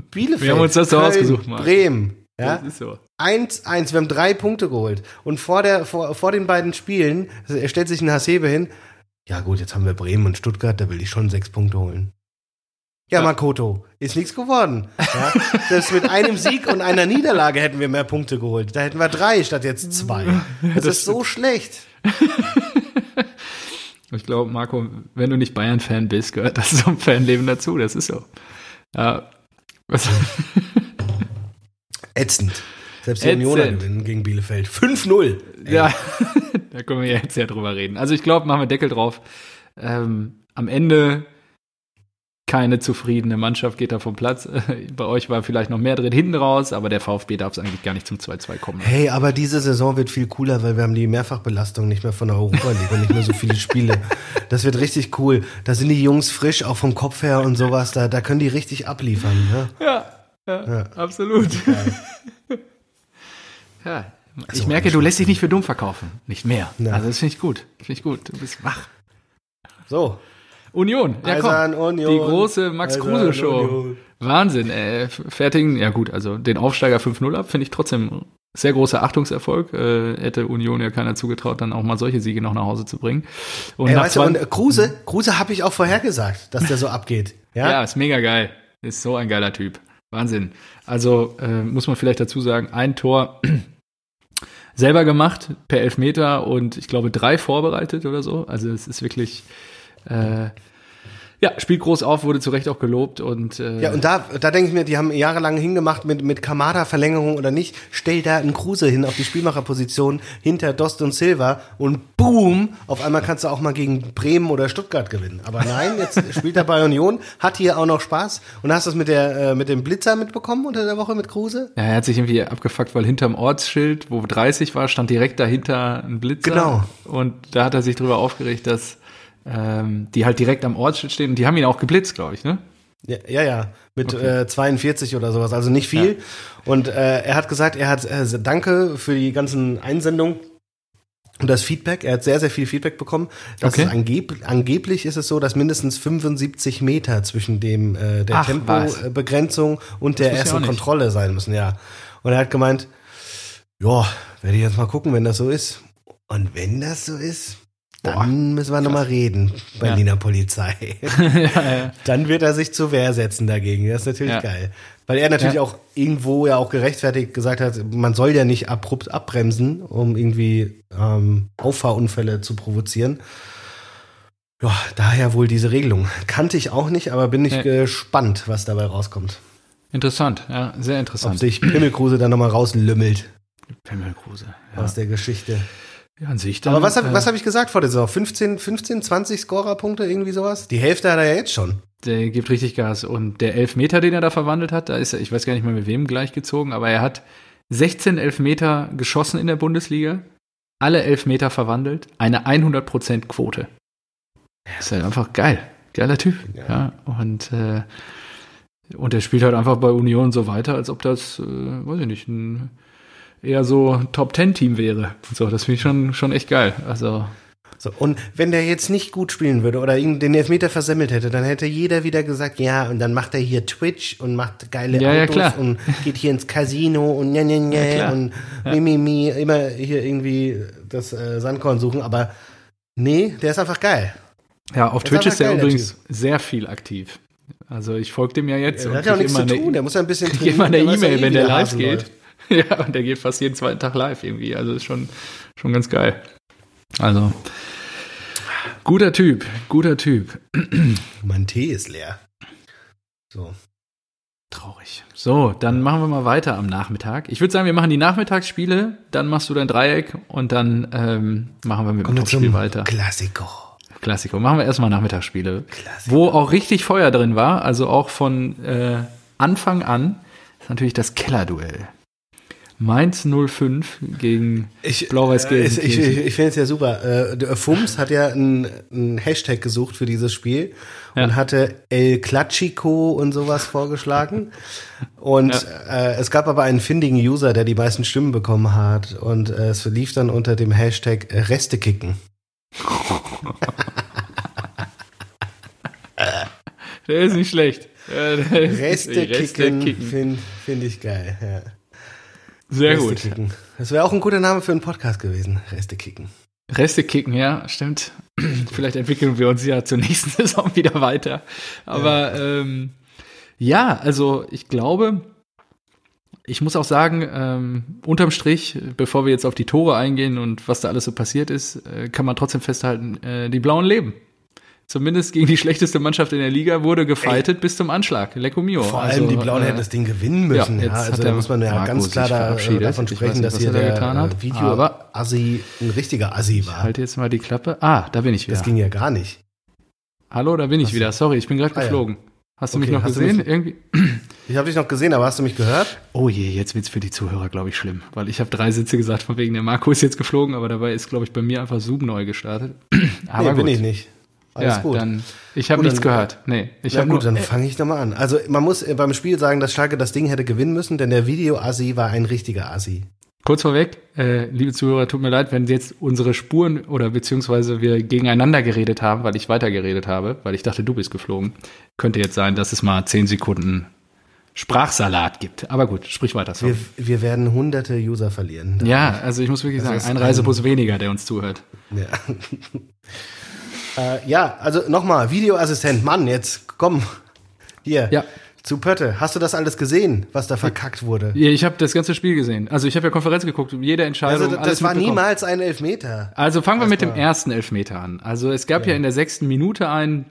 Bielefeld, wir haben uns das Köln, ausgesucht, Mann. Bremen. Ja? Das ist so. eins eins, wir haben drei Punkte geholt. Und vor, der, vor, vor den beiden Spielen stellt sich ein Hasebe hin, ja gut, jetzt haben wir Bremen und Stuttgart, da will ich schon sechs Punkte holen. Ja, ja. Makoto, ist nichts geworden. Ja, selbst mit einem Sieg und einer Niederlage hätten wir mehr Punkte geholt. Da hätten wir drei statt jetzt zwei. Das, das ist so schlecht. Ich glaube, Marco, wenn du nicht Bayern-Fan bist, gehört das zum Fanleben dazu. Das ist so. Äh, was? Ätzend. Selbst die Ätzend. Unioner gewinnen gegen Bielefeld. fünf null. Ey. Ja, da können wir jetzt ja drüber reden. Also ich glaube, machen wir Deckel drauf. Ähm, am Ende keine zufriedene Mannschaft geht da vom Platz. Bei euch war vielleicht noch mehr drin hinten raus, aber der VfB darf es eigentlich gar nicht zum zwei zwei kommen. Hey, aber diese Saison wird viel cooler, weil wir haben die Mehrfachbelastung nicht mehr von der Europa League und nicht mehr so viele Spiele. Das wird richtig cool. Da sind die Jungs frisch, auch vom Kopf her und sowas. Da, da können die richtig abliefern. Ne? Ja, ja, ja, absolut. Ja, ich merke, du lässt dich nicht für dumm verkaufen. Nicht mehr. Ja. Also das finde ich gut. Finde ich gut. Du bist wach. So. Union. Ja, komm. Union. Die große Max-Kruse-Show. Wahnsinn, ey. Fertigen, ja gut, also den Aufsteiger fünf null ab, finde ich trotzdem sehr großer Achtungserfolg. Äh, hätte Union ja keiner zugetraut, dann auch mal solche Siege noch nach Hause zu bringen. Und, ey, nach weißt du, und Kruse, Kruse habe ich auch vorhergesagt, dass der so abgeht. Ja? Ja, ist mega geil. Ist so ein geiler Typ. Wahnsinn. Also äh, muss man vielleicht dazu sagen, ein Tor selber gemacht per Elfmeter und ich glaube drei vorbereitet oder so. Also es ist wirklich, äh, ja, spielt groß auf, wurde zu Recht auch gelobt. Und, äh, ja, und da, da denke ich mir, die haben jahrelang hingemacht mit, mit Kamada-Verlängerung oder nicht. Stell da einen Kruse hin auf die Spielmacherposition hinter Dost und Silva und boom, auf einmal kannst du auch mal gegen Bremen oder Stuttgart gewinnen. Aber nein, jetzt spielt er bei Union, hat hier auch noch Spaß. Und hast du das mit, der, äh, mit dem Blitzer mitbekommen unter der Woche mit Kruse? Ja, er hat sich irgendwie abgefuckt, weil hinterm Ortsschild, wo dreißig war, stand direkt dahinter ein Blitzer. Genau. Und da hat er sich drüber aufgeregt, dass Ähm, die halt direkt am Ortsschild stehen und die haben ihn auch geblitzt, glaube ich, ne? Ja, ja, ja. Mit okay. äh, zweiundvierzig oder sowas, also nicht viel. Ja. Und äh, er hat gesagt, er hat äh, danke für die ganzen Einsendungen und das Feedback. Er hat sehr, sehr viel Feedback bekommen. Dass okay. es angeb- angeblich ist es so, dass mindestens fünfundsiebzig Meter zwischen dem äh, der Ach, Tempobegrenzung und das der ersten Kontrolle sein müssen, ja. Und er hat gemeint, ja, werde ich jetzt mal gucken, wenn das so ist. Und wenn das so ist, dann müssen wir nochmal reden, Berliner ja. Polizei. ja, ja. Dann wird er sich zur Wehr setzen dagegen. Das ist natürlich ja. geil. Weil er natürlich ja. auch irgendwo ja auch gerechtfertigt gesagt hat, man soll ja nicht abrupt abbremsen, um irgendwie ähm, Auffahrunfälle zu provozieren. Ja, daher wohl diese Regelung. Kannte ich auch nicht, aber bin ich ja. gespannt, was dabei rauskommt. Interessant, ja, sehr interessant. Ob sich Pimmelkruse dann nochmal rauslümmelt. Pimmelkruse, ja. Aus der Geschichte. Ja, an sich dann, aber was habe äh, hab ich gesagt vor der Saison? fünfzehn, fünfzehn, zwanzig Scorerpunkte, irgendwie sowas? Die Hälfte hat er ja jetzt schon. Der gibt richtig Gas. Und der Elfmeter, den er da verwandelt hat, da ist er, ich weiß gar nicht mal mit wem gleich gezogen, aber er hat sechzehn Elfmeter geschossen in der Bundesliga, alle Elfmeter verwandelt, eine hundert Prozent Quote. Das ist halt einfach geil. Geiler Typ. Ja. Ja, und, äh, und er spielt halt einfach bei Union so weiter, als ob das, äh, weiß ich nicht, ein eher so Top-Ten-Team wäre. So, das finde ich schon, schon echt geil. Also so, und wenn der jetzt nicht gut spielen würde oder den Elfmeter versemmelt hätte, dann hätte jeder wieder gesagt, ja, und dann macht er hier Twitch und macht geile ja, Autos ja, und geht hier ins Casino und nja, nja, nja ja, und ja. mi, mi, mi, immer hier irgendwie das äh, Sandkorn suchen. Aber nee, der ist einfach geil. Ja, auf der Twitch ist, ist er übrigens sehr viel aktiv. Also ich folge dem ja jetzt. Der hat ja auch nichts zu tun, der muss ja ein bisschen trainieren. Ich kriege immer eine E-Mail, wenn der live geht. Ja, und der geht fast jeden zweiten Tag live irgendwie. Also ist schon, schon ganz geil. Also, guter Typ, guter Typ. Mein Tee ist leer. So. Traurig. So, dann machen wir mal weiter am Nachmittag. Ich würde sagen, wir machen die Nachmittagsspiele, dann machst du dein Dreieck und dann ähm, machen wir mit dem Topspiel weiter. Klassiko. Klassiko. Machen wir erstmal Nachmittagsspiele. Klassiko. Wo auch richtig Feuer drin war, also auch von äh, Anfang an, ist natürlich das Kellerduell. Mainz null fünf gegen Blau-Weiß-Gelsenkirchen. Ich, ich, ich finde es ja super. Der Fums hat ja einen Hashtag gesucht für dieses Spiel und ja. hatte El Clasico und sowas vorgeschlagen. Und ja. äh, es gab aber einen findigen User, der die meisten Stimmen bekommen hat. Und äh, es lief dann unter dem Hashtag Restekicken. Der ist nicht schlecht. Restekicken Reste finde find ich geil, ja. Sehr Reste gut. Kicken. Das wäre auch ein guter Name für einen Podcast gewesen. Reste kicken. Reste kicken, ja, stimmt. Vielleicht entwickeln wir uns ja zur nächsten Saison wieder weiter. Aber ja, ähm, ja also ich glaube, ich muss auch sagen, ähm, unterm Strich, bevor wir jetzt auf die Tore eingehen und was da alles so passiert ist, äh, kann man trotzdem festhalten, äh, die Blauen leben. Zumindest gegen die schlechteste Mannschaft in der Liga wurde gefightet Ey. bis zum Anschlag. Lecco mio. Vor allem also, die Blauen äh, hätten das Ding gewinnen müssen. Ja, ja. Also da muss man ja ganz klar da, davon sprechen, nicht, dass hier der getan hat. Video-Assi ein richtiger Assi war. Ich halte jetzt mal die Klappe. Ah, da bin ich wieder. Das ging ja gar nicht. Hallo, da bin ich hast wieder. Sorry, ich bin gerade ah, geflogen. Ja. Hast du okay, mich noch gesehen? Mich, Irgendwie? Ich habe dich noch gesehen, aber hast du mich gehört? Oh je, jetzt wird's für die Zuhörer, glaube ich, schlimm. Weil ich habe drei Sätze gesagt, von wegen der Marco ist jetzt geflogen, aber dabei ist, glaube ich, bei mir einfach Zoom neu gestartet. Aber nee, gut. bin ich nicht. Alles ja, gut. Dann, ich habe nichts dann, gehört. Nee, ich na hab gut, nur, dann fange ich nochmal an. Also man muss beim Spiel sagen, dass Schalke das Ding hätte gewinnen müssen, denn der Video-Assi war ein richtiger Assi. Kurz vorweg, äh, liebe Zuhörer, tut mir leid, wenn jetzt unsere Spuren oder beziehungsweise wir gegeneinander geredet haben, weil ich weitergeredet habe, weil ich dachte, du bist geflogen. Könnte jetzt sein, dass es mal zehn Sekunden Sprachsalat gibt. Aber gut, sprich weiter. So. Wir, wir werden hunderte User verlieren. Ja, also ich muss wirklich das sagen, ein Reisebus ein, weniger, der uns zuhört. Ja. Äh, ja, also nochmal, Videoassistent, Mann, jetzt komm, hier, ja. zu Pötte. Hast du das alles gesehen, was da verkackt wurde? Ja, ich habe das ganze Spiel gesehen. Also ich habe ja Konferenz geguckt, jede Entscheidung, also das, alles das war niemals ein Elfmeter. Also fangen wir mit dem ersten Elfmeter an. Also es gab ja, ja in der sechsten Minute einen,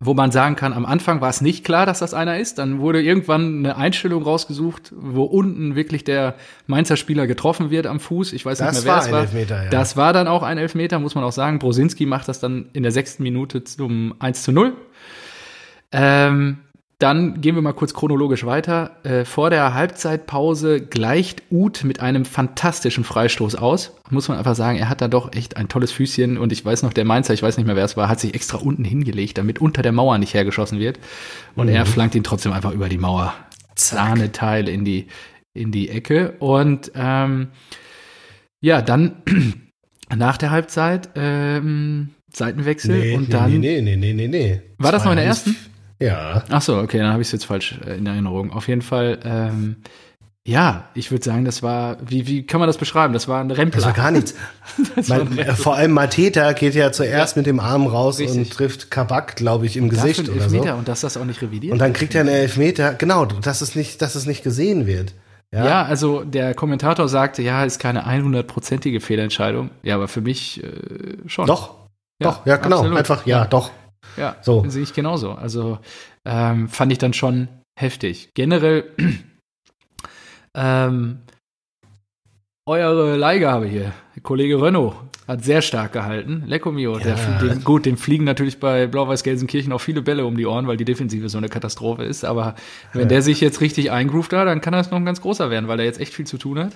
wo man sagen kann, am Anfang war es nicht klar, dass das einer ist. Dann wurde irgendwann eine Einstellung rausgesucht, wo unten wirklich der Mainzer Spieler getroffen wird am Fuß. Ich weiß das nicht mehr, wer es war. Elfmeter, ja. Das war dann auch ein Elfmeter, muss man auch sagen. Brosinski macht das dann in der sechsten Minute zum eins zu null. Ähm, dann gehen wir mal kurz chronologisch weiter. Äh, vor der Halbzeitpause gleicht Uth mit einem fantastischen Freistoß aus. Muss man einfach sagen, er hat da doch echt ein tolles Füßchen. Und ich weiß noch, der Mainzer, ich weiß nicht mehr, wer es war, hat sich extra unten hingelegt, damit unter der Mauer nicht hergeschossen wird. Und mhm. er flankt ihn trotzdem einfach über die Mauer. Zahneteil in die, in die Ecke. Und ähm, ja, dann nach der Halbzeit ähm, Seitenwechsel. Nee, und nee, dann nee, nee, nee, nee, nee. War das noch in der ersten? Ja. Ach so, okay, dann habe ich es jetzt falsch in Erinnerung. Auf jeden Fall, ähm, ja, ich würde sagen, das war, wie, wie kann man das beschreiben? Das war ein Rempler. Das war gar nichts. Man, war vor allem Mateta geht ja zuerst ja. mit dem Arm raus Richtig. und trifft Kabak, glaube ich, im und Gesicht oder Elfmeter, so. Und dass das auch nicht revidiert Und dann kriegt er einen Elfmeter, genau, dass es nicht, dass es nicht gesehen wird. Ja. ja, also der Kommentator sagte, ja, ist keine hundertprozentige Fehlentscheidung. Ja, aber für mich äh, schon. Doch, ja, doch, ja, genau, absolut. einfach, ja, ja. doch. Ja, so. sehe ich genauso. Also ähm, fand ich dann schon heftig. Generell ähm, eure Leihgabe hier, Kollege Renault, hat sehr stark gehalten. Lecco mio. Ja. Der, den, gut, dem fliegen natürlich bei Blau-Weiß-Gelsenkirchen auch viele Bälle um die Ohren, weil die Defensive so eine Katastrophe ist. Aber wenn ja. der sich jetzt richtig eingroovt da, dann kann das noch ein ganz großer werden, weil er jetzt echt viel zu tun hat.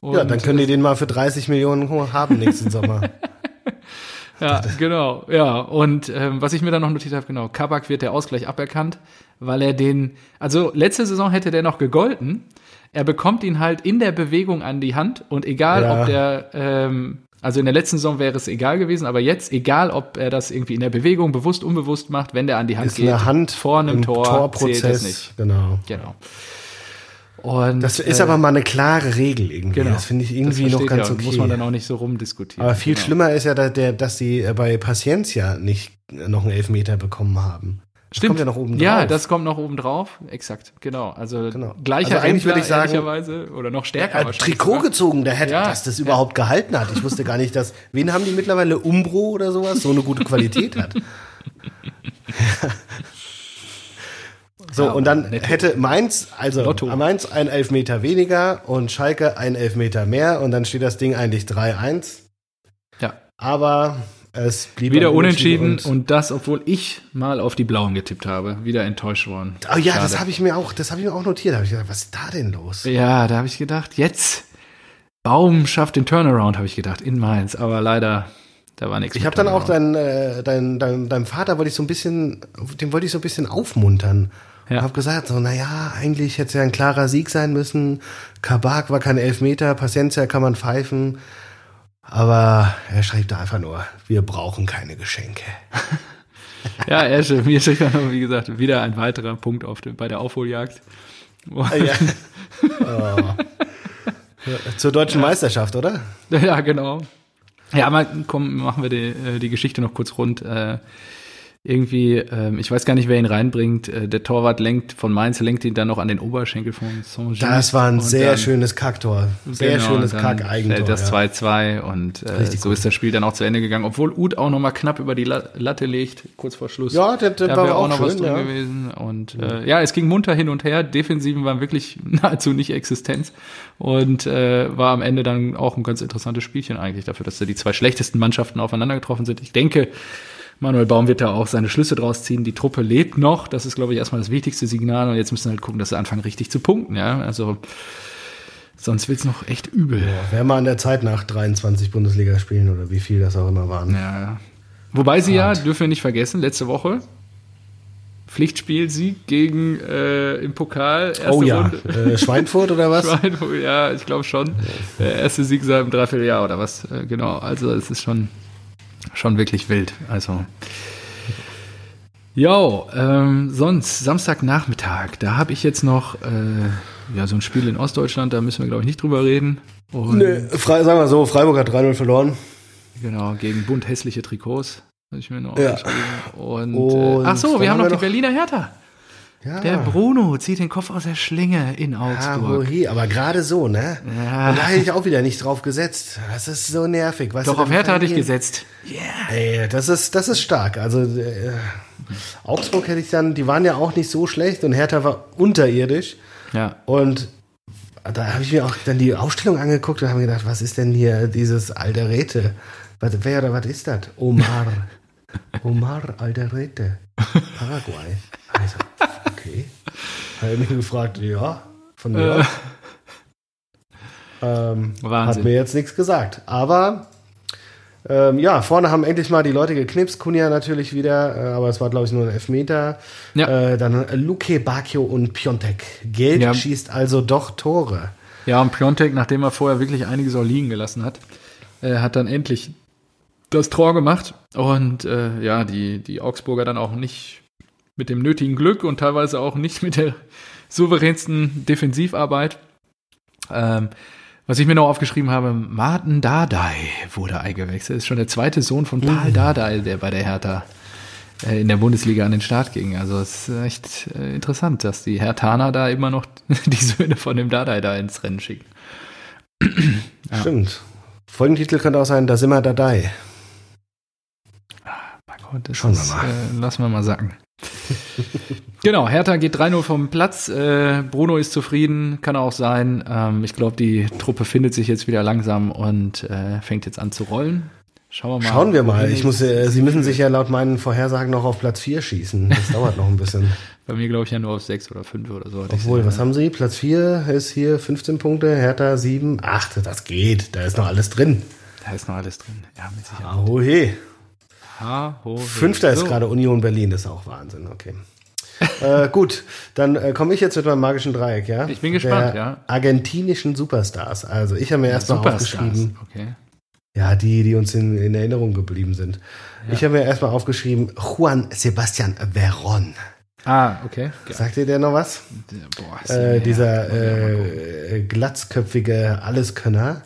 Und ja, dann können die den mal für dreißig Millionen haben nächsten Sommer. Ja, genau. Ja, und ähm, was ich mir da noch notiert habe, genau, Kabak wird der Ausgleich aberkannt, weil er den, also letzte Saison hätte der noch gegolten, er bekommt ihn halt in der Bewegung an die Hand und egal, ja. ob der, ähm, also in der letzten Saison wäre es egal gewesen, aber jetzt, egal, ob er das irgendwie in der Bewegung bewusst, unbewusst macht, wenn der an die Hand ist geht, eine Hand vor einem Tor, Torprozess, zählt das nicht. Genau. Genau. Und, das ist äh, aber mal eine klare Regel irgendwie. Genau, das finde ich irgendwie noch ganz ja, okay. Muss man dann auch nicht so rumdiskutieren. Aber viel genau. schlimmer ist ja, dass, der, dass sie bei Paciencia nicht noch einen Elfmeter bekommen haben. Das stimmt. Kommt ja noch oben drauf. Ja, das kommt noch oben drauf. Exakt, genau. Also genau. gleicher also eigentlich Rentner, würde ich sagen, ehrlicherweise, oder noch stärker. Er hat Trikot sogar gezogen, da hätte, ja, dass das überhaupt ja. gehalten hat. Ich wusste gar nicht, dass, wen haben die mittlerweile, Umbro oder sowas, so eine gute Qualität hat. So, ja, und dann nett. hätte Mainz, also Lotto. Mainz ein Elfmeter weniger und Schalke ein Elfmeter mehr und dann steht das Ding eigentlich drei eins. Ja. Aber es blieb wieder unentschieden und, und das, obwohl ich mal auf die Blauen getippt habe, wieder enttäuscht worden. Oh ja, Schade. das habe ich mir auch, das habe ich mir auch notiert. Da habe ich gedacht, was ist da denn los? Ja, da habe ich gedacht, jetzt Baum schafft den Turnaround, habe ich gedacht, in Mainz, aber leider. Da war nichts. Ich habe dann auch deinen äh, dein, dein, dein Vater wollte ich so ein bisschen, dem wollte ich so ein bisschen aufmuntern. Ja. Und habe gesagt, so, naja, eigentlich hätte es ja ein klarer Sieg sein müssen. Kabak war kein Elfmeter, Paciencia kann man pfeifen. Aber er schreibt da einfach nur, wir brauchen keine Geschenke. Ja, er schreibt, mir schreibt dann, wie gesagt, wieder ein weiterer Punkt auf dem, bei der Aufholjagd. Oh. Ja. Oh. Zur deutschen ja. Meisterschaft, oder? Ja, genau. Ja, aber komm, machen wir die, die Geschichte noch kurz rund. Äh, irgendwie, äh, ich weiß gar nicht, wer ihn reinbringt. Äh, der Torwart lenkt von Mainz, lenkt ihn dann noch an den Oberschenkel von Saint-Gilles. Das war ein sehr dann, schönes Kacktor. Sehr genau, schönes Kack-Eigentor. Das zwei zwei ja. und äh, so gut. ist das Spiel dann auch zu Ende gegangen. Obwohl Uth auch noch mal knapp über die Latte legt, kurz vor Schluss. Ja, das, das da war auch, auch noch schön, was drin ja. gewesen. Und äh, ja, es ging munter hin und her. Defensiven waren wirklich nahezu nicht existent. Und äh, war am Ende dann auch ein ganz interessantes Spielchen eigentlich dafür, dass da die zwei schlechtesten Mannschaften aufeinander getroffen sind. Ich denke, Manuel Baum wird da auch seine Schlüsse draus ziehen. Die Truppe lebt noch. Das ist, glaube ich, erstmal das wichtigste Signal. Und jetzt müssen wir halt gucken, dass sie anfangen, richtig zu punkten. Ja, also sonst wird's noch echt übel. Ja, wäre mal an der Zeit nach dreiundzwanzig Bundesliga-Spielen oder wie viel das auch immer waren. Ja. Wobei sie ja, dürfen wir nicht vergessen, letzte Woche Pflichtspielsieg gegen äh, im Pokal. Erste oh ja, Runde. Äh, Schweinfurt oder was? Schweinfurt, ja, ich glaube schon. Der erste Sieg seit einem Dreivierteljahr oder was. Äh, genau, also es ist schon, schon wirklich wild. Also, jo, ähm, sonst Samstagnachmittag, da habe ich jetzt noch äh, ja, so ein Spiel in Ostdeutschland, da müssen wir, glaube ich, nicht drüber reden. Und nee, frei, sagen wir so, Freiburg hat drei null verloren. Genau, gegen bunt hässliche Trikots. Ich mir noch ja. und, und äh, ach so, wir haben noch die noch Berliner Hertha. Ja. Der Bruno zieht den Kopf aus der Schlinge in Augsburg. Ja, wohi, aber gerade so, ne? Ja. Und da hätte ich auch wieder nicht drauf gesetzt. Das ist so nervig. Weißt Doch, du, auf Hertha hatte ich gesetzt. Yeah. Ey, das ist, das ist stark. Also äh, Augsburg hätte ich dann, die waren ja auch nicht so schlecht und Hertha war unterirdisch. Ja. Und da habe ich mir auch dann die Aufstellung angeguckt und habe mir gedacht, was ist denn hier dieses alte Räte? Was, wer oder was ist das? Omar. Omar Alderete, Paraguay. Also, okay. Hat er mich gefragt, ja, von mir. ähm, hat mir jetzt nichts gesagt. Aber ähm, ja, vorne haben endlich mal die Leute geknipst. Kunja natürlich wieder, äh, aber es war, glaube ich, nur ein Elfmeter. Ja. Äh, dann Luque Bacchio und Piontek. Geld ja. schießt also doch Tore. Ja, und Piontek, nachdem er vorher wirklich einiges auch liegen gelassen hat, äh, hat dann endlich das Tor gemacht und äh, ja, die, die Augsburger dann auch nicht mit dem nötigen Glück und teilweise auch nicht mit der souveränsten Defensivarbeit. Ähm, was ich mir noch aufgeschrieben habe, Martin Dadai wurde eingewechselt. Das ist schon der zweite Sohn von Paul Dadai, der bei der Hertha äh, in der Bundesliga an den Start ging. Also es ist echt äh, interessant, dass die Herthaner da immer noch die Söhne von dem Dadai da ins Rennen schicken. Ja. Stimmt. Folgentitel könnte auch sein, da sind wir Dadai. Das Schauen wir mal. Ist, äh, lassen wir mal sacken. Genau, Hertha geht drei null vom Platz. Äh, Bruno ist zufrieden, kann auch sein. Ähm, ich glaube, die Truppe findet sich jetzt wieder langsam und äh, fängt jetzt an zu rollen. Schauen wir mal. Schauen wir mal. Ich muss, äh, Sie müssen sich ja laut meinen Vorhersagen noch auf Platz vier schießen. Das dauert noch ein bisschen. Bei mir glaube ich ja nur auf sechs oder fünf oder so. Obwohl, was haben Sie? Platz vier ist hier fünfzehn Punkte, Hertha sieben, acht. Das geht, da ist noch alles drin. Da ist noch alles drin, ja, mit Sicherheit. Ah, oh hey. Fünfter ist gerade Union Berlin, das ist auch Wahnsinn, okay. äh, gut, dann äh, komme ich jetzt mit meinem magischen Dreieck, ja? Ich bin gespannt, Der ja. argentinischen Superstars, also ich habe mir ja, erstmal aufgeschrieben, okay. ja, die, die uns in, in Erinnerung geblieben sind. Ja. Ich habe mir erstmal aufgeschrieben, Juan Sebastian Verón. Ah, okay. Sagt ihr der noch was? Boah, äh, dieser äh, glatzköpfige Alleskönner,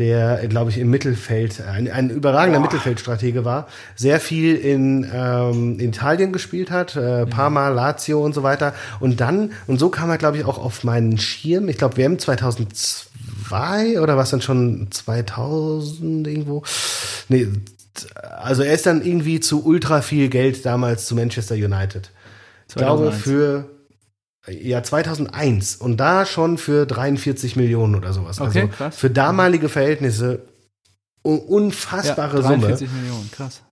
der, glaube ich, im Mittelfeld, ein, ein überragender Boah. Mittelfeldstratege war, sehr viel in ähm, Italien gespielt hat, äh, Parma, Lazio und so weiter. Und dann, und so kam er, glaube ich, auch auf meinen Schirm, ich glaube, W M zweitausendzwei oder was dann schon zweitausend irgendwo, nee, also er ist dann irgendwie zu ultra viel Geld damals zu Manchester United. Ich glaube für, ja, zweitausendeins und da schon für dreiundvierzig Millionen oder sowas. Okay, also krass. Für damalige Verhältnisse unfassbare ja, dreiundvierzig Summe. dreiundvierzig Millionen, krass.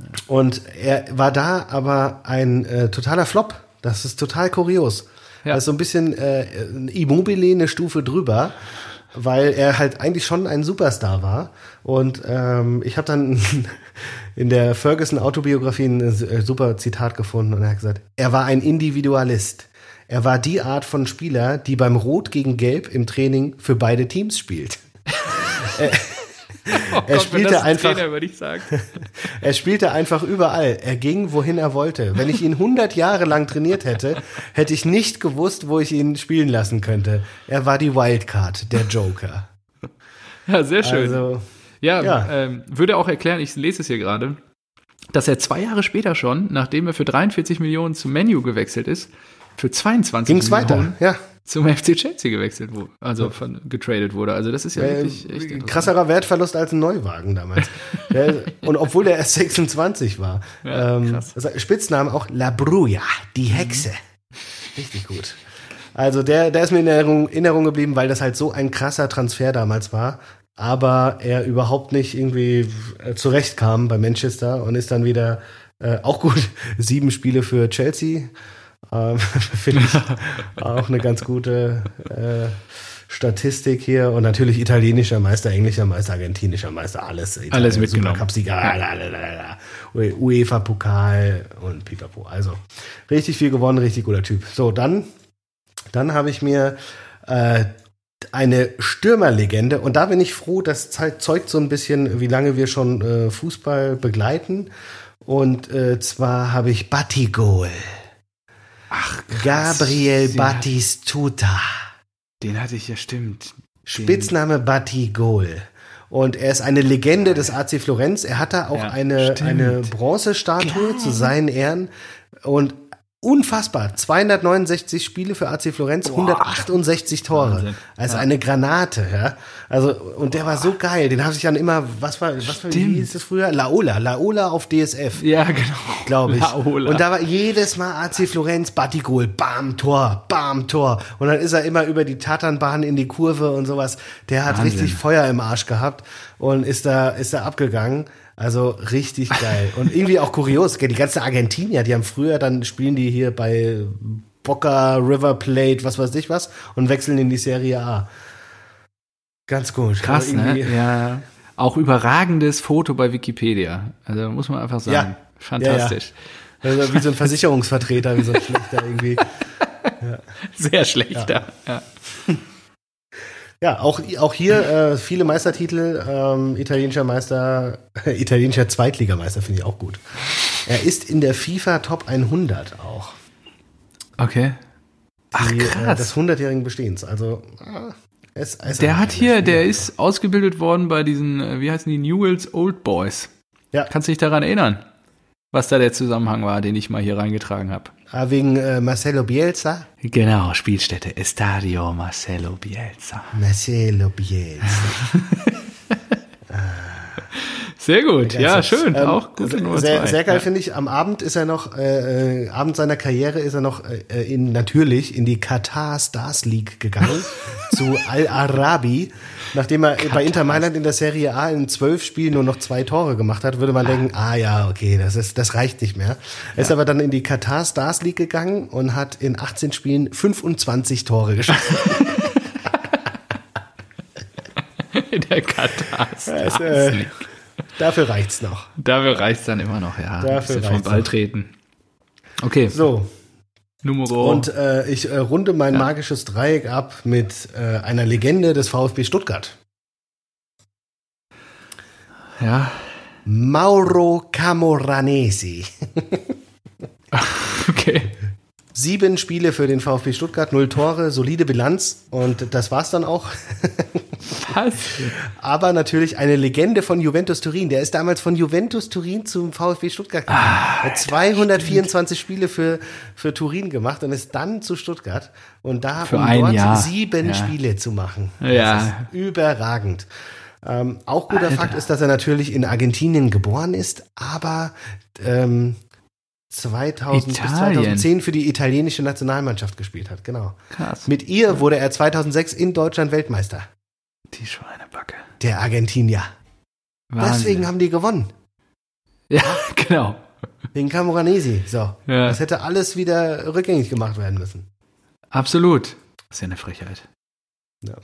Ja. Und er war da aber ein äh, totaler Flop. Das ist total kurios. Ja. Das ist so ein bisschen äh, Immobile eine Stufe drüber. Weil er halt eigentlich schon ein Superstar war. Und ähm, ich habe dann in der Ferguson-Autobiografie ein super Zitat gefunden und er hat gesagt, er war ein Individualist. Er war die Art von Spieler, die beim Rot gegen Gelb im Training für beide Teams spielt. er, oh Gott, er spielte wenn das ein einfach, Trainer, würde ich sagen. Er spielte einfach überall. Er ging, wohin er wollte. Wenn ich ihn hundert Jahre lang trainiert hätte, hätte ich nicht gewusst, wo ich ihn spielen lassen könnte. Er war die Wildcard, der Joker. Ja, sehr schön. Also, ja, ja. Ähm, würde auch erklären, ich lese es hier gerade, dass er zwei Jahre später schon, nachdem er für dreiundvierzig Millionen zum Man U gewechselt ist, für zweiundzwanzig Millionen weiter, ja. zum F C Chelsea gewechselt wurde, also von, getradet wurde. Also das ist ja äh, wirklich echt krasserer Wertverlust als ein Neuwagen damals. Und obwohl der erst sechsundzwanzig war. Ja, ähm, Spitzname auch La Bruja, die Hexe. Mhm. Richtig gut. Also der, der ist mir in Erinnerung, Erinnerung geblieben, weil das halt so ein krasser Transfer damals war. Aber er überhaupt nicht irgendwie zurechtkam bei Manchester und ist dann wieder äh, auch gut sieben Spiele für Chelsea. Finde ich auch eine ganz gute äh, Statistik hier. Und natürlich italienischer Meister, englischer Meister, argentinischer Meister, alles. Italien, alles mitgenommen. Supercup-Sieger, UEFA-Pokal und pipapo. Also richtig viel gewonnen, richtig guter Typ. So, dann, dann habe ich mir äh, eine Stürmerlegende. Und da bin ich froh, das zeugt so ein bisschen, wie lange wir schon äh, Fußball begleiten. Und äh, zwar habe ich Batigol. Ach, krass. Gabriel Batistuta. Den hatte ich ja, stimmt. Spitzname Batigol. Und er ist eine Legende ja. des A C Florenz. Er hat da auch ja, eine, eine Bronzestatue Klar. zu seinen Ehren. Und unfassbar. zweihundertneunundsechzig Spiele für A C Florenz, Boah. hundertachtundsechzig Tore. Wahnsinn. Also ja. eine Granate. Ja? Also, und der Boah. war so geil. Den habe ich dann immer, was war, was für, wie hieß das früher? Laola. Laola auf D S F. Ja, genau. Glaube ich. Laola. Und da war jedes Mal A C Florenz, Batigol, bam, Tor, bam, Tor. Und dann ist er immer über die Tatanbahn in die Kurve und sowas. Der hat Wahnsinn. richtig Feuer im Arsch gehabt und ist da, ist da abgegangen. Also richtig geil. Und irgendwie auch kurios, die ganze Argentinier, die haben früher, dann spielen die hier bei Boca, River Plate, was weiß ich was und wechseln in die Serie A. Ganz gut. Krass, ne? Ja. Auch überragendes Foto bei Wikipedia. Also muss man einfach sagen. Ja. Fantastisch. Ja, ja. Also wie so ein Versicherungsvertreter, wie so ein schlechter irgendwie. Ja. Sehr schlechter, ja. ja. Ja, auch, auch hier äh, viele Meistertitel, ähm, italienischer Meister, äh, italienischer Zweitligameister finde ich auch gut. Er ist in der FIFA Top hundert auch. Okay. Ach, die, krass. Äh, des hundertjährigen Bestehens, also äh, es, es Der hat hier, der ist ausgebildet worden bei diesen, wie heißen die, Newell's Old Boys. Ja. Kannst du dich daran erinnern, was da der Zusammenhang war, den ich mal hier reingetragen habe? Ah, wegen äh, Marcelo Bielsa? Genau, Spielstätte. Estadio Marcelo Bielsa. Marcelo Bielsa. ah. Sehr gut, ja, ja schön. Ähm, auch gute Nummer sehr, zwei. Sehr geil, ja. finde ich. Am Abend ist er noch, äh, Abend seiner Karriere ist er noch äh, in, natürlich in die Katar Stars League gegangen, zu Al-Arabi. Nachdem er Katar. bei Inter Mailand in der Serie A in zwölf Spielen nur noch zwei Tore gemacht hat, würde man ah. denken, ah ja, okay, das ist, das reicht nicht mehr. Er ja. ist aber dann in die Qatar Stars League gegangen und hat in achtzehn Spielen fünfundzwanzig Tore geschossen. In der Qatar Stars League. Äh, dafür reicht's noch. Dafür reicht's dann immer noch, ja. Dafür reicht's vom Ball noch. treten. Okay. So. Numero. Und äh, ich äh, runde mein ja. magisches Dreieck ab mit äh, einer Legende des VfB Stuttgart. Ja. Mauro Camoranesi. Okay. Sieben Spiele für den VfB Stuttgart, null Tore, solide Bilanz und das war's dann auch. Was? Aber natürlich eine Legende von Juventus Turin. Der ist damals von Juventus Turin zum VfB Stuttgart gegangen. Ah, hat zweihundertvierundzwanzig Spiele für, für Turin gemacht und ist dann zu Stuttgart. Und da für um ein dort Jahr. sieben ja. Spiele zu machen. Ja. Das ist überragend. Ähm, auch guter Alter. Fakt ist, dass er natürlich in Argentinien geboren ist, aber ähm, zweitausend Italien. bis zweitausendzehn für die italienische Nationalmannschaft gespielt hat. Genau. Krass. Mit ihr wurde er zweitausendsechs in Deutschland Weltmeister. Die Schweinebacke. Der Argentinier. Wahnsinn. Deswegen haben die gewonnen. Ja, genau. Wegen Camoranesi. So. Ja. Das hätte alles wieder rückgängig gemacht werden müssen. Absolut. Das ist ja eine Frechheit. Ja.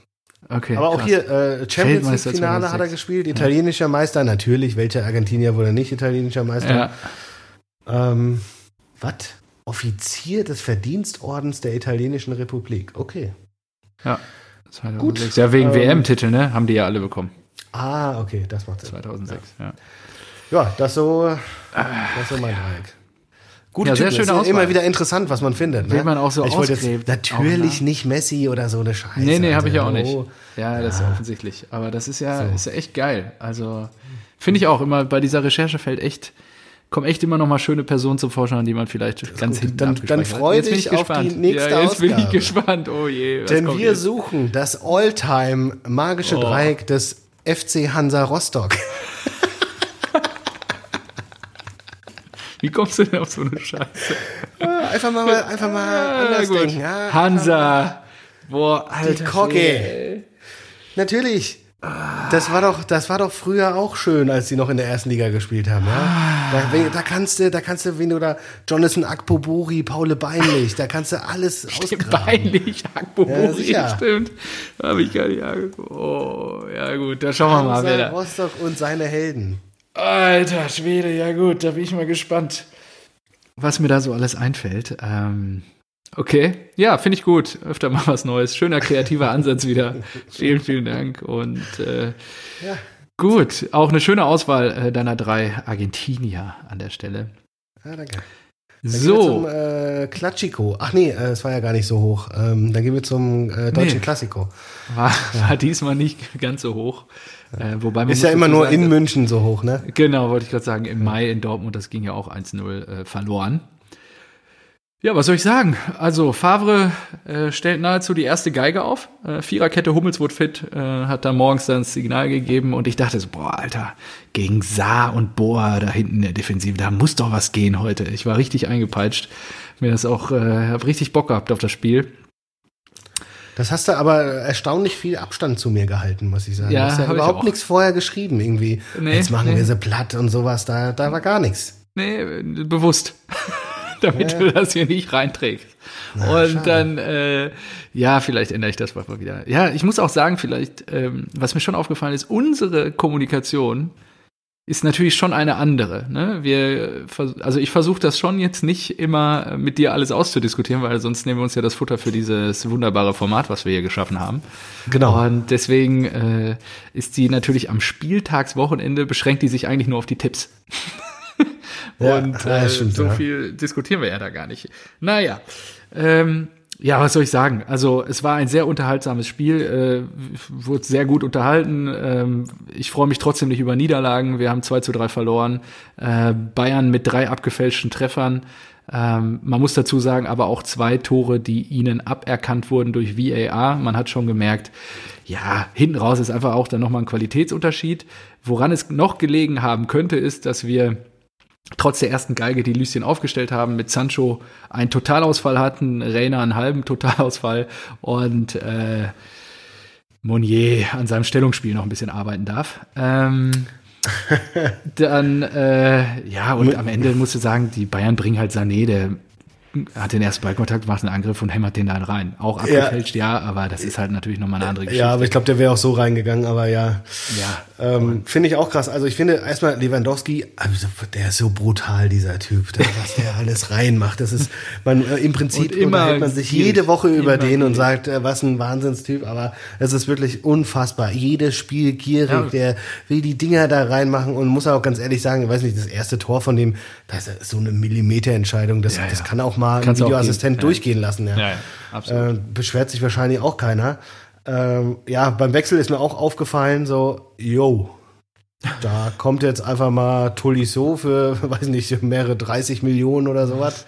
Okay, aber auch krass. Hier, äh, Champions League-Finale hat er gespielt, italienischer ja. Meister, natürlich, welcher Argentinier wurde nicht italienischer Meister? Ja. Ähm, was? Offizier des Verdienstordens der Italienischen Republik, okay. Ja, zweitausendsechs. Gut. Ja, wegen ähm, W M-Titel, ne? Haben die ja alle bekommen. Ah, okay, das macht Sinn. zweitausendsechs, ja. Ja, ja das so, das so mein Dreieck. Gute ja, sehr schön aus. Immer wieder interessant, was man findet. Ne? Man auch so ich wollte jetzt natürlich auch, ne? nicht Messi oder so eine Scheiße. Nee, nee, habe ich auch nicht. Ja, das ja. ist offensichtlich. Aber das ist ja, so. ist ja echt geil. Also finde ich auch immer, bei dieser Recherche fällt echt, kommen echt immer noch mal schöne Personen zum Vorschein, die man vielleicht das ganz hinten dann, dann freue ich mich auf gespannt. die nächste ja, jetzt Ausgabe. Jetzt bin ich gespannt. Oh je. Was Denn kommt wir jetzt? Suchen das Alltime magische oh. Dreieck des F C Hansa Rostock. Wie kommst du denn auf so eine Scheiße? Einfach mal, einfach mal anders ja, denken. Ja, Hansa. Boah, Alter. Die Kogge. Natürlich. Das war doch, das war doch früher auch schön, als die noch in der ersten Liga gespielt haben. Ja? Da, da kannst du, da kannst du, wenn du da Jonathan Akpobori, Paul Beinlich, da kannst du alles ausgraben. Beinlich, Akpobori, ja, stimmt. Habe ich gar nicht angeguckt. Oh, ja gut, da schauen wir mal wieder. Rostock und seine Helden. Alter Schwede, ja gut, da bin ich mal gespannt, was mir da so alles einfällt. Ähm, okay, ja, finde ich gut. Öfter mal was Neues. Schöner kreativer Ansatz wieder. Vielen, vielen Dank. Und äh, ja. gut, auch eine schöne Auswahl äh, deiner drei Argentinier an der Stelle. Ja, danke. Dann so. Gehen wir zum äh, Klassiko. Ach nee, es äh, war ja gar nicht so hoch. Ähm, dann gehen wir zum äh, deutschen nee. Klassiko. War, war diesmal nicht ganz so hoch. Äh, wobei man ist ja immer so nur sagen, in München so hoch, ne? Genau, wollte ich gerade sagen. Im Mai in Dortmund, das ging ja auch eins null äh, verloren. Ja, was soll ich sagen? Also Favre äh, stellt nahezu die erste Geige auf. Äh, Viererkette, Hummels wurde fit, äh, hat da morgens dann das Signal gegeben und ich dachte so, boah, Alter, gegen Saar und Boa da hinten in der Defensive, da muss doch was gehen heute. Ich war richtig eingepeitscht, mir das auch, äh, hab richtig Bock gehabt auf das Spiel. Das hast du aber erstaunlich viel Abstand zu mir gehalten, muss ich sagen. Ja, du hast ja überhaupt nichts vorher geschrieben irgendwie. Nee, jetzt machen nee. wir sie platt und sowas, da, da war gar nichts. Nee, bewusst. Damit ja. du das hier nicht reinträgst. Na, und schade. dann, äh, ja, vielleicht ändere ich das mal wieder. Ja, ich muss auch sagen, vielleicht, ähm, was mir schon aufgefallen ist, unsere Kommunikation ist natürlich schon eine andere. Ne? Wir, also ich versuche das schon jetzt nicht immer mit dir alles auszudiskutieren, weil sonst nehmen wir uns ja das Futter für dieses wunderbare Format, was wir hier geschaffen haben. Genau. Und deswegen äh, ist die natürlich am Spieltagswochenende, beschränkt die sich eigentlich nur auf die Tipps. Und ja, äh, stimmt, so ja. viel diskutieren wir ja da gar nicht. Naja, ähm, ja, was soll ich sagen? Also es war ein sehr unterhaltsames Spiel, äh, wurde sehr gut unterhalten. Ähm, ich freue mich trotzdem nicht über Niederlagen. Wir haben zwei zu drei verloren. Äh, Bayern mit drei abgefälschten Treffern. Ähm, man muss dazu sagen, aber auch zwei Tore, die ihnen aberkannt wurden durch V A R. Man hat schon gemerkt, ja, hinten raus ist einfach auch dann nochmal ein Qualitätsunterschied. Woran es noch gelegen haben könnte, ist, dass wir trotz der ersten Geige, die Lucien aufgestellt haben, mit Sancho einen Totalausfall hatten, Reina einen halben Totalausfall und äh, Monier an seinem Stellungsspiel noch ein bisschen arbeiten darf. Ähm, dann, äh, ja, und am Ende musst du sagen, die Bayern bringen halt Sané, der hat den ersten Ballkontakt, macht einen Angriff und hämmert den dann rein. Auch abgefälscht, ja, ja aber das ist halt natürlich nochmal eine andere Geschichte. Ja, aber ich glaube, der wäre auch so reingegangen, aber ja. ja ähm, finde ich auch krass. Also ich finde erstmal Lewandowski, also der ist so brutal, dieser Typ, der, was der alles reinmacht. Das ist, man im Prinzip unterhält man sich jede Woche über den und sagt, was ein Wahnsinnstyp, aber es ist wirklich unfassbar. Jedes Spiel gierig, ja. der will die Dinger da reinmachen und muss auch ganz ehrlich sagen, ich weiß nicht, das erste Tor von dem, das ist so eine Millimeterentscheidung, das, ja, ja. das kann auch mal Kannst Videoassistent durchgehen lassen. Ja. Ja, ja, absolut. Äh, beschwert sich wahrscheinlich auch keiner. ähm, ja, beim Wechsel ist mir auch aufgefallen, so, yo, da kommt jetzt einfach mal Tolisso für, weiß nicht, mehrere dreißig Millionen oder sowas.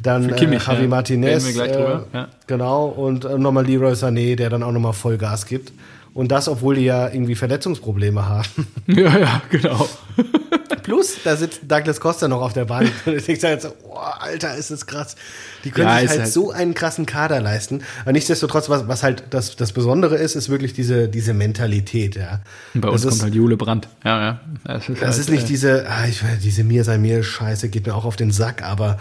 Dann Kimmich, äh, Javi ja. Martinez, wir gleich drüber. Äh, ja. genau, und äh, nochmal Leroy Sané, der dann auch nochmal Vollgas gibt. Und das, obwohl die ja irgendwie Verletzungsprobleme haben. Ja, ja, genau. Plus, da sitzt Douglas Costa noch auf der Bank. Und ich sage jetzt so, oh, Alter, ist das krass. Die können ja, sich halt, halt so einen krassen Kader leisten. Aber nichtsdestotrotz, was, was halt das, das Besondere ist, ist wirklich diese, diese Mentalität. Ja. Und bei das uns ist, kommt halt Jule Brandt. Ja, ja. Das ist, das halt, ist nicht äh, diese, ah, ich, diese mir sei mir Scheiße, geht mir auch auf den Sack. Aber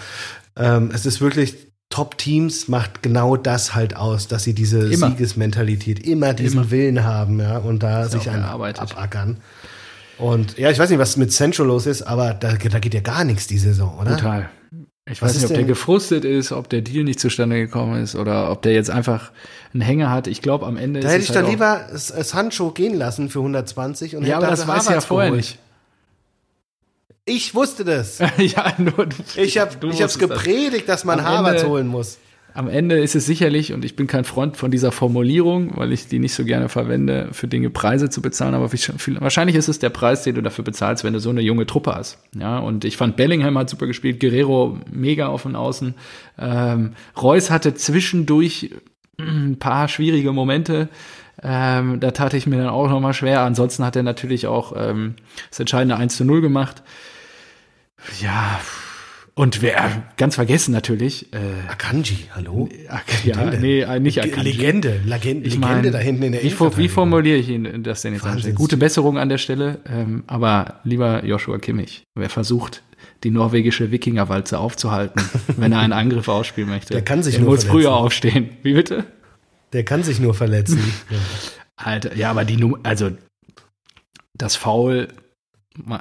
ähm, es ist wirklich, Top-Teams macht genau das halt aus, dass sie diese immer. Siegesmentalität, immer diesen immer. Willen haben, ja, und da das sich einen abackern. Und ja, ich weiß nicht, was mit Sancho los ist, aber da, da geht ja gar nichts die Saison, oder? Total. Ich was weiß nicht, ob denn? der gefrustet ist, ob der Deal nicht zustande gekommen ist oder ob der jetzt einfach einen Hänger hat. Ich glaube, am Ende da ist es Da hätte ich halt doch lieber Sancho gehen lassen für hundertzwanzig und ja, hätte aber das weiß ja vorher geholt. nicht. Ich wusste das. ja, nur, ich habe es gepredigt, dass man Havertz holen muss. Am Ende ist es sicherlich, und ich bin kein Freund von dieser Formulierung, weil ich die nicht so gerne verwende, für Dinge Preise zu bezahlen, aber wahrscheinlich ist es der Preis, den du dafür bezahlst, wenn du so eine junge Truppe hast. Ja, und ich fand, Bellingham hat super gespielt, Guerrero mega auf und außen. Ähm, Reus hatte zwischendurch ein paar schwierige Momente. Ähm, da tat ich mir dann auch nochmal schwer. Ansonsten hat er natürlich auch ähm, das entscheidende eins zu null gemacht. Ja, und wer, ganz vergessen natürlich. Äh, Akanji, hallo? Akanji, ja, nee, nicht Akanji. Legende, Legende, ich mein, Legende da hinten in der Innenverteidigung. Wie formuliere ich Ihnen das denn jetzt? Wahnsinn. Gute Besserung an der Stelle, ähm, aber lieber Joshua Kimmich, wer versucht, die norwegische Wikingerwalze aufzuhalten, wenn er einen Angriff ausspielen möchte. Der kann sich der nur muss verletzen. Früher aufstehen. Wie bitte? Der kann sich nur verletzen. ja. Alter, ja, aber die Nummer, also das Foul...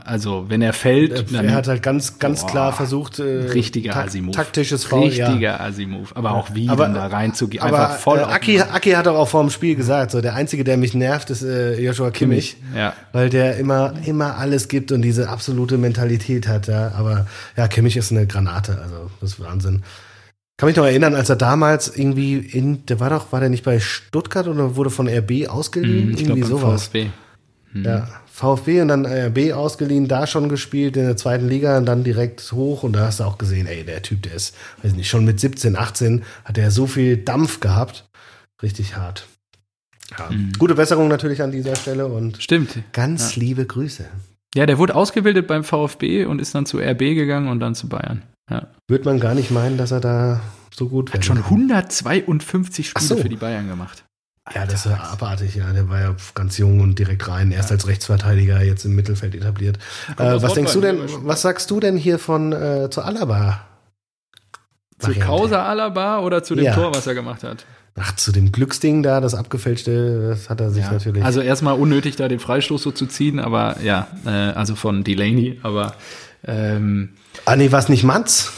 Also, wenn er fällt. Er hat halt ganz, ganz boah, klar versucht, äh, tak- taktisches Foul. Richtiger ja. Asi-Move. Aber auch wie, aber, dann da reinzugehen. Einfach aber, voll. Äh, Aki, Aki hat auch vor dem Spiel gesagt, so, der Einzige, der mich nervt, ist äh, Joshua Kimmich. Ja. Weil der immer, immer alles gibt und diese absolute Mentalität hat. Ja. Aber ja, Kimmich ist eine Granate. Also, das ist Wahnsinn. Kann mich noch erinnern, als er damals irgendwie in, der war doch, war der nicht bei Stuttgart oder wurde von R B ausgeliehen? Mm, ich irgendwie glaub, sowas. VfB. Mm. Ja. VfB und dann R B ausgeliehen, da schon gespielt in der zweiten Liga und dann direkt hoch und da hast du auch gesehen, ey, der Typ, der ist, weiß nicht, schon mit siebzehn, achtzehn hat er so viel Dampf gehabt. Richtig hart. Ja. Mhm. Gute Besserung natürlich an dieser Stelle und stimmt. Ganz ja. liebe Grüße. Ja, der wurde ausgebildet beim VfB und ist dann zu R B gegangen und dann zu Bayern. Ja. Würde man gar nicht meinen, dass er da so gut war. Hat schon hundertzweiundfünfzig Spiele so. für die Bayern gemacht. Ja, das war abartig, ja. Der war ja ganz jung und direkt rein. Erst ja. als Rechtsverteidiger, jetzt im Mittelfeld etabliert. Äh, was denkst du denn, was sagst du denn hier von äh, zu Alaba? Zu Causa Alaba oder zu dem ja. Tor, was er gemacht hat? Ach, zu dem Glücksding da, das abgefälschte, das hat er sich ja. natürlich. Also erstmal unnötig, da den Freistoß so zu ziehen, aber ja, äh, also von Delaney, aber ähm, ah nee, war es nicht Mantz?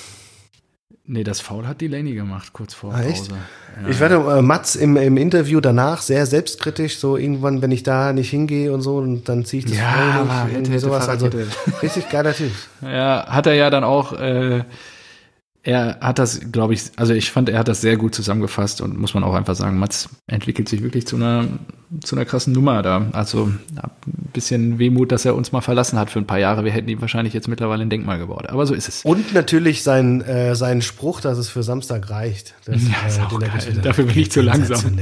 Nee, das Foul hat Delaney gemacht, kurz vor ah, Pause. Ja. Ich werde äh, Mats im, im Interview danach sehr selbstkritisch, so irgendwann, wenn ich da nicht hingehe und so, und dann ziehe ich das ja, Foul nicht. Ja, sowas. Also, richtig geiler Typ. Ja, hat er ja dann auch, äh, er hat das, glaube ich, also ich fand, er hat das sehr gut zusammengefasst und muss man auch einfach sagen, Mats entwickelt sich wirklich zu einer, zu einer krassen Nummer da. Also ein bisschen Wehmut, dass er uns mal verlassen hat für ein paar Jahre. Wir hätten ihm wahrscheinlich jetzt mittlerweile ein Denkmal gebaut. Aber so ist es. Und natürlich sein, äh, seinen Spruch, dass es für Samstag reicht. Das, ja, ist äh, auch geil. Dafür bin ich zu langsam.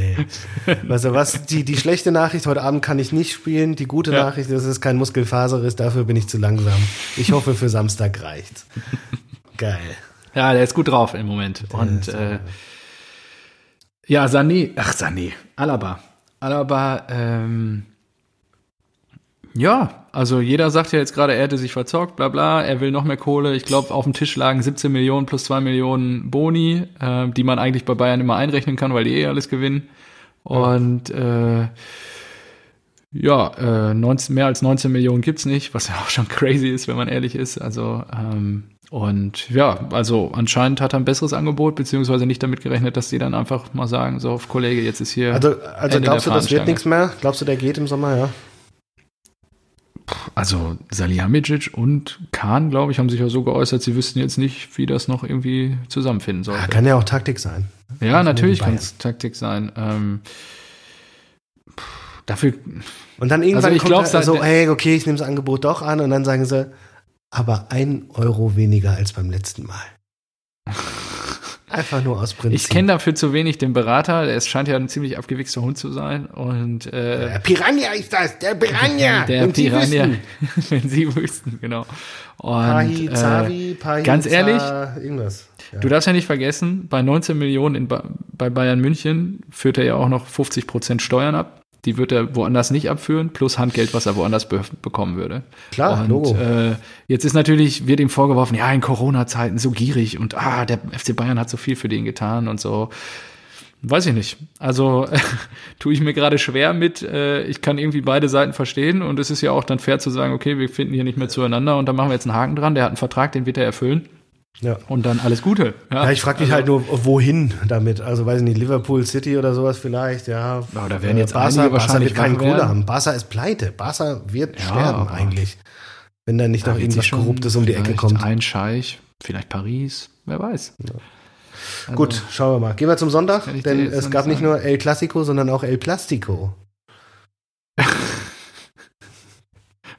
Also was, die, die schlechte Nachricht, heute Abend kann ich nicht spielen. Die gute ja. Nachricht, dass es kein Muskelfaserriss ist, dafür bin ich zu langsam. Ich hoffe, für Samstag reicht's. Geil. Ja, der ist gut drauf im Moment. Der Und äh, ja, Sané, ach Sané, Alaba. Alaba, ähm, ja, also jeder sagt ja jetzt gerade, er hätte sich verzockt, bla bla, er will noch mehr Kohle. Ich glaube, auf dem Tisch lagen siebzehn Millionen plus zwei Millionen Boni, äh, die man eigentlich bei Bayern immer einrechnen kann, weil die eh alles gewinnen. Und äh, ja, äh, neunzehn, mehr als neunzehn Millionen gibt's nicht, was ja auch schon crazy ist, wenn man ehrlich ist. Also, ähm, und ja, also anscheinend hat er ein besseres Angebot, beziehungsweise nicht damit gerechnet, dass die dann einfach mal sagen, so, Kollege, jetzt ist hier Also, also Ende glaubst der du, das wird nichts mehr? Glaubst du, der geht im Sommer, ja? Also Salihamidzic und Kahn, glaube ich, haben sich ja so geäußert, sie wüssten jetzt nicht, wie das noch irgendwie zusammenfinden soll. Ja, kann ja auch Taktik sein. Ja, natürlich kann es Taktik sein. Ähm, Dafür. Und dann irgendwann also kommt halt so, hey, okay, ich nehme das Angebot doch an. Und dann sagen sie, aber ein Euro weniger als beim letzten Mal. Einfach nur aus Prinzip. Ich kenne dafür zu wenig den Berater. Es scheint ja ein ziemlich abgewichster Hund zu sein. Und, äh, der Piranha ist das, der Piranha. Der wenn Piranha, Sie wüssten. Wenn Sie wüssten, genau. Und, Pahi, Zavi, Pahi, ganz ehrlich, irgendwas. Ja. Du darfst ja nicht vergessen, bei neunzehn Millionen in ba- bei Bayern München führt er ja auch noch fünfzig Prozent Steuern ab. Die wird er woanders nicht abführen, plus Handgeld, was er woanders be- bekommen würde. Klar, und, Logo. Äh, jetzt ist natürlich, wird ihm vorgeworfen, ja, in Corona-Zeiten so gierig und ah, der F C Bayern hat so viel für den getan und so. Weiß ich nicht. Also tue ich mir gerade schwer mit, äh, ich kann irgendwie beide Seiten verstehen und es ist ja auch dann fair zu sagen, okay, wir finden hier nicht mehr zueinander und dann machen wir jetzt einen Haken dran, der hat einen Vertrag, den wird er erfüllen. Ja. Und dann alles Gute. Ja, ja ich frage mich also, halt nur, wohin damit? Also, weiß ich nicht, Liverpool City oder sowas vielleicht, ja. Aber da werden jetzt Barca, einige wahrscheinlich Barca wird keine Kohle haben. Barca ist pleite. Barca wird ja, sterben eigentlich. Wenn da nicht da noch irgendwas Korruptes um die Ecke kommt. Ein Scheich, vielleicht Paris, wer weiß. Ja. Also, gut, schauen wir mal. Gehen wir zum Sonntag, denn es gab sagen. nicht nur El Clasico, sondern auch El Plastico.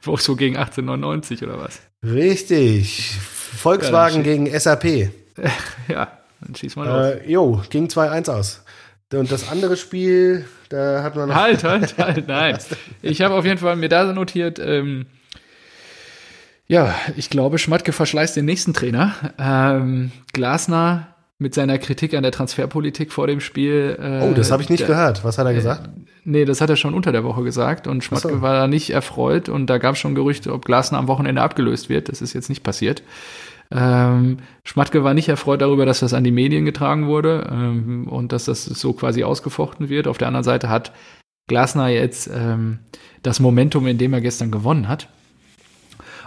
Auch so gegen achtzehn neunundneunzig oder was? Richtig. Volkswagen ja, gegen S A P. Ja, dann schieß mal los. Äh, jo, ging zwei eins aus. Und das andere Spiel, da hat man noch... Halt, halt, halt, nein. Ich habe auf jeden Fall mir da notiert, ähm, ja, ich glaube, Schmatke verschleißt den nächsten Trainer. Ähm, Glasner mit seiner Kritik an der Transferpolitik vor dem Spiel. Äh, oh, das habe ich nicht der, gehört. Was hat er gesagt? Äh, nee, das hat er schon unter der Woche gesagt und Schmatke so. war da nicht erfreut und da gab es schon Gerüchte, ob Glasner am Wochenende abgelöst wird. Das ist jetzt nicht passiert. Ähm, Schmatke war nicht erfreut darüber, dass das an die Medien getragen wurde ähm, und dass das so quasi ausgefochten wird. Auf der anderen Seite hat Glasner jetzt ähm, das Momentum, in dem er gestern gewonnen hat.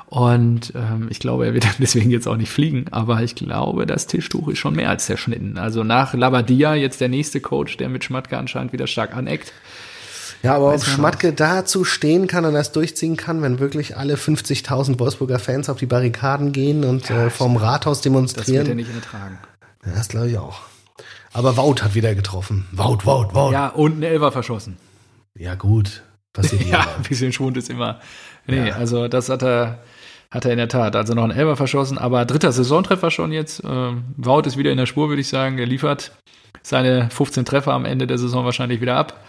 Und ähm, ich glaube, er wird deswegen jetzt auch nicht fliegen. Aber ich glaube, das Tischtuch ist schon mehr als zerschnitten. Also nach Labadia jetzt der nächste Coach, der mit Schmatke anscheinend wieder stark aneckt. Ja, aber ob Schmatke dazu stehen kann und das durchziehen kann, wenn wirklich alle fünfzigtausend Wolfsburger Fans auf die Barrikaden gehen und ja, äh, vorm Rathaus demonstrieren. Das wird er nicht ertragen. Ja, das glaube ich auch. Aber Wout hat wieder getroffen. Wout, Wout, Wout. Ja, und ein Elfer verschossen. Ja, gut. Passiert ja, ein bisschen Schwund ist immer. Nee, ja. also das hat er... Hat er in der Tat, also noch einen Elfer verschossen, aber dritter Saisontreffer schon jetzt. Ähm, Wout ist wieder in der Spur, würde ich sagen. Er liefert seine fünfzehn Treffer am Ende der Saison wahrscheinlich wieder ab.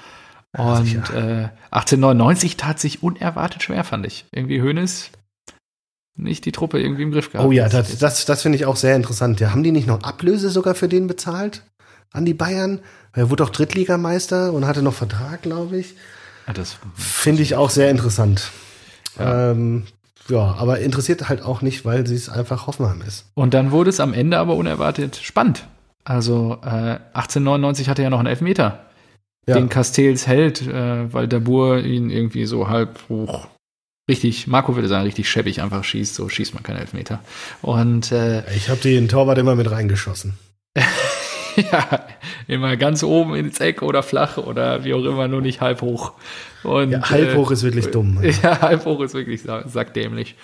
Und äh, achtzehn neunundneunzig tat sich unerwartet schwer, fand ich. Irgendwie Hoeneß nicht die Truppe irgendwie im Griff gehabt. Oh ja, das, das, das finde ich auch sehr interessant. Ja, haben die nicht noch Ablöse sogar für den bezahlt? An die Bayern? Er wurde auch Drittligameister und hatte noch Vertrag, glaube ich. Ja, das finde ich auch sehr interessant. Ja. Ähm, Ja, aber interessiert halt auch nicht, weil sie es einfach Hoffenheim ist. Und dann wurde es am Ende aber unerwartet spannend. Also äh, achtzehn neunundneunzig hatte ja noch einen Elfmeter, ja. den Castells hält, äh, weil der Boer ihn irgendwie so halb hoch, richtig, Marco würde sagen, richtig schäbig einfach schießt. So schießt man keinen Elfmeter. Und äh, ich habe den Torwart immer mit reingeschossen. Ja, immer ganz oben ins Eck oder flach oder wie auch immer, nur nicht halb hoch. Und, ja, halb hoch äh, ist wirklich dumm. Ja. ja, halb hoch ist wirklich sackdämlich.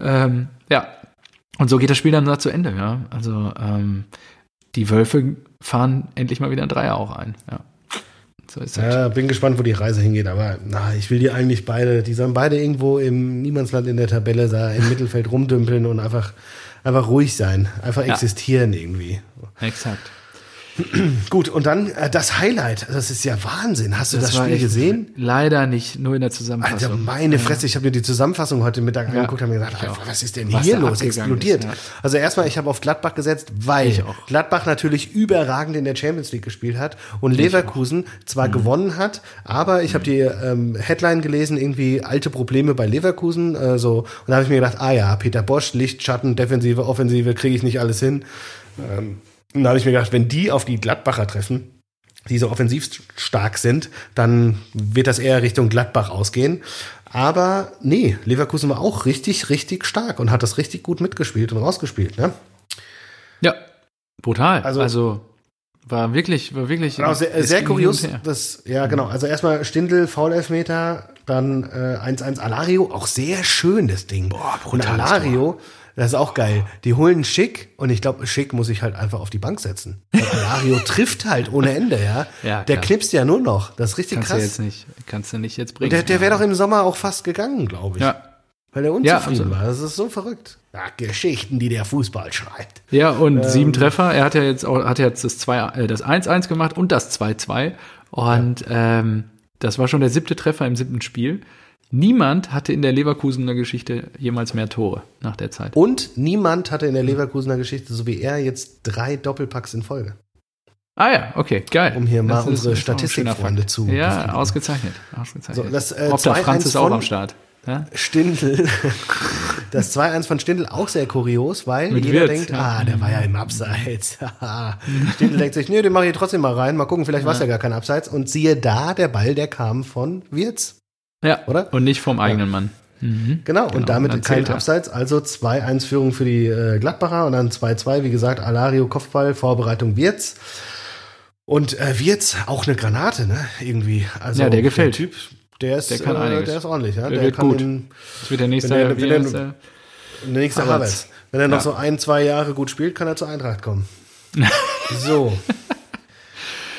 Ähm, ja, und so geht das Spiel dann da zu Ende. Ja, also ähm, die Wölfe fahren endlich mal wieder ein Dreier auch ein. Ja, so ist das. Ja, bin gespannt, wo die Reise hingeht. Aber na, ich will die eigentlich beide, die sollen beide irgendwo im Niemandsland in der Tabelle da im Mittelfeld rumdümpeln und einfach, einfach ruhig sein. Einfach ja. existieren irgendwie. Exakt. Gut, und dann äh, das Highlight. Das ist ja Wahnsinn. Hast du das, das Spiel gesehen? Leider nicht, nur in der Zusammenfassung. Alter, meine Fresse, ich habe mir die Zusammenfassung heute Mittag ja. angeguckt und habe mir gedacht, Alter, was ist denn was hier los? Explodiert. Ist, ja. Also erstmal, ich habe auf Gladbach gesetzt, weil Gladbach natürlich überragend in der Champions League gespielt hat und ich Leverkusen auch. zwar mhm. gewonnen hat, aber ich habe die ähm, Headline gelesen, irgendwie alte Probleme bei Leverkusen. Äh, so. Und da habe ich mir gedacht, ah ja, Peter Bosch, Licht, Schatten, Defensive, Offensive, kriege ich nicht alles hin. Ähm, Und da habe ich mir gedacht, wenn die auf die Gladbacher treffen, die so offensiv stark sind, dann wird das eher Richtung Gladbach ausgehen. Aber nee, Leverkusen war auch richtig, richtig stark und hat das richtig gut mitgespielt und rausgespielt, ne? Ja, brutal. Also, also war wirklich, war wirklich genau, sehr, sehr kurios. Das, ja, genau. Also erstmal Stindl, Foul-Elfmeter, dann äh, eins eins Alario, auch sehr schön das Ding. Boah, brutal. Und Alario. Das ist auch geil. Die holen Schick und ich glaube, Schick muss ich halt einfach auf die Bank setzen. Mario trifft halt ohne Ende, ja. ja der knipst ja nur noch. Das ist richtig kannst krass. Du jetzt nicht, kannst du nicht jetzt bringen. Und der der wäre doch im Sommer auch fast gegangen, glaube ich. Ja. Weil er unzufrieden ja, also, war. Das ist so verrückt. Ja, Geschichten, die der Fußball schreibt. Ja, und ähm, sieben Treffer. Er hat ja jetzt auch hat jetzt das zwei, das eins eins gemacht und das zwei zwei. Und ja. ähm, das war schon der siebte Treffer im siebten Spiel. Niemand hatte in der Leverkusener Geschichte jemals mehr Tore nach der Zeit. Und niemand hatte in der Leverkusener Geschichte, so wie er, jetzt drei Doppelpacks in Folge. Ah ja, okay, geil. Um hier mal das unsere Statistikfreunde zu Ja, ausgezeichnet. ausgezeichnet. So, das, äh, Ob der Franz ist auch am Start. Ja? Stindl. Das zwei eins von Stindl auch sehr kurios, weil Mit jeder Wirt, denkt, ja. ah, der war ja im Abseits. Stindl denkt sich, nee, den mache ich trotzdem mal rein. Mal gucken, vielleicht ja. war es ja gar kein Abseits. Und siehe da, der Ball, der kam von Wirtz. Ja, oder? Und nicht vom eigenen ja. Mann. Mhm. Genau, genau, und damit und kein Abseits, also zwei eins Führung für die äh, Gladbacher und dann zwei zwei, wie gesagt, Alario, Kopfball, Vorbereitung Wirtz. Und äh, Wirtz, auch eine Granate, ne, irgendwie. Also, ja, der gefällt. Der Typ, der ist, der kann äh, der ist ordentlich. Ja? Der, der wird kann gut. Den, das wird der nächste wenn der, wenn der, jetzt, äh, der nächste Havertz. Wenn er noch ja. so ein, zwei Jahre gut spielt, kann er zur Eintracht kommen. So.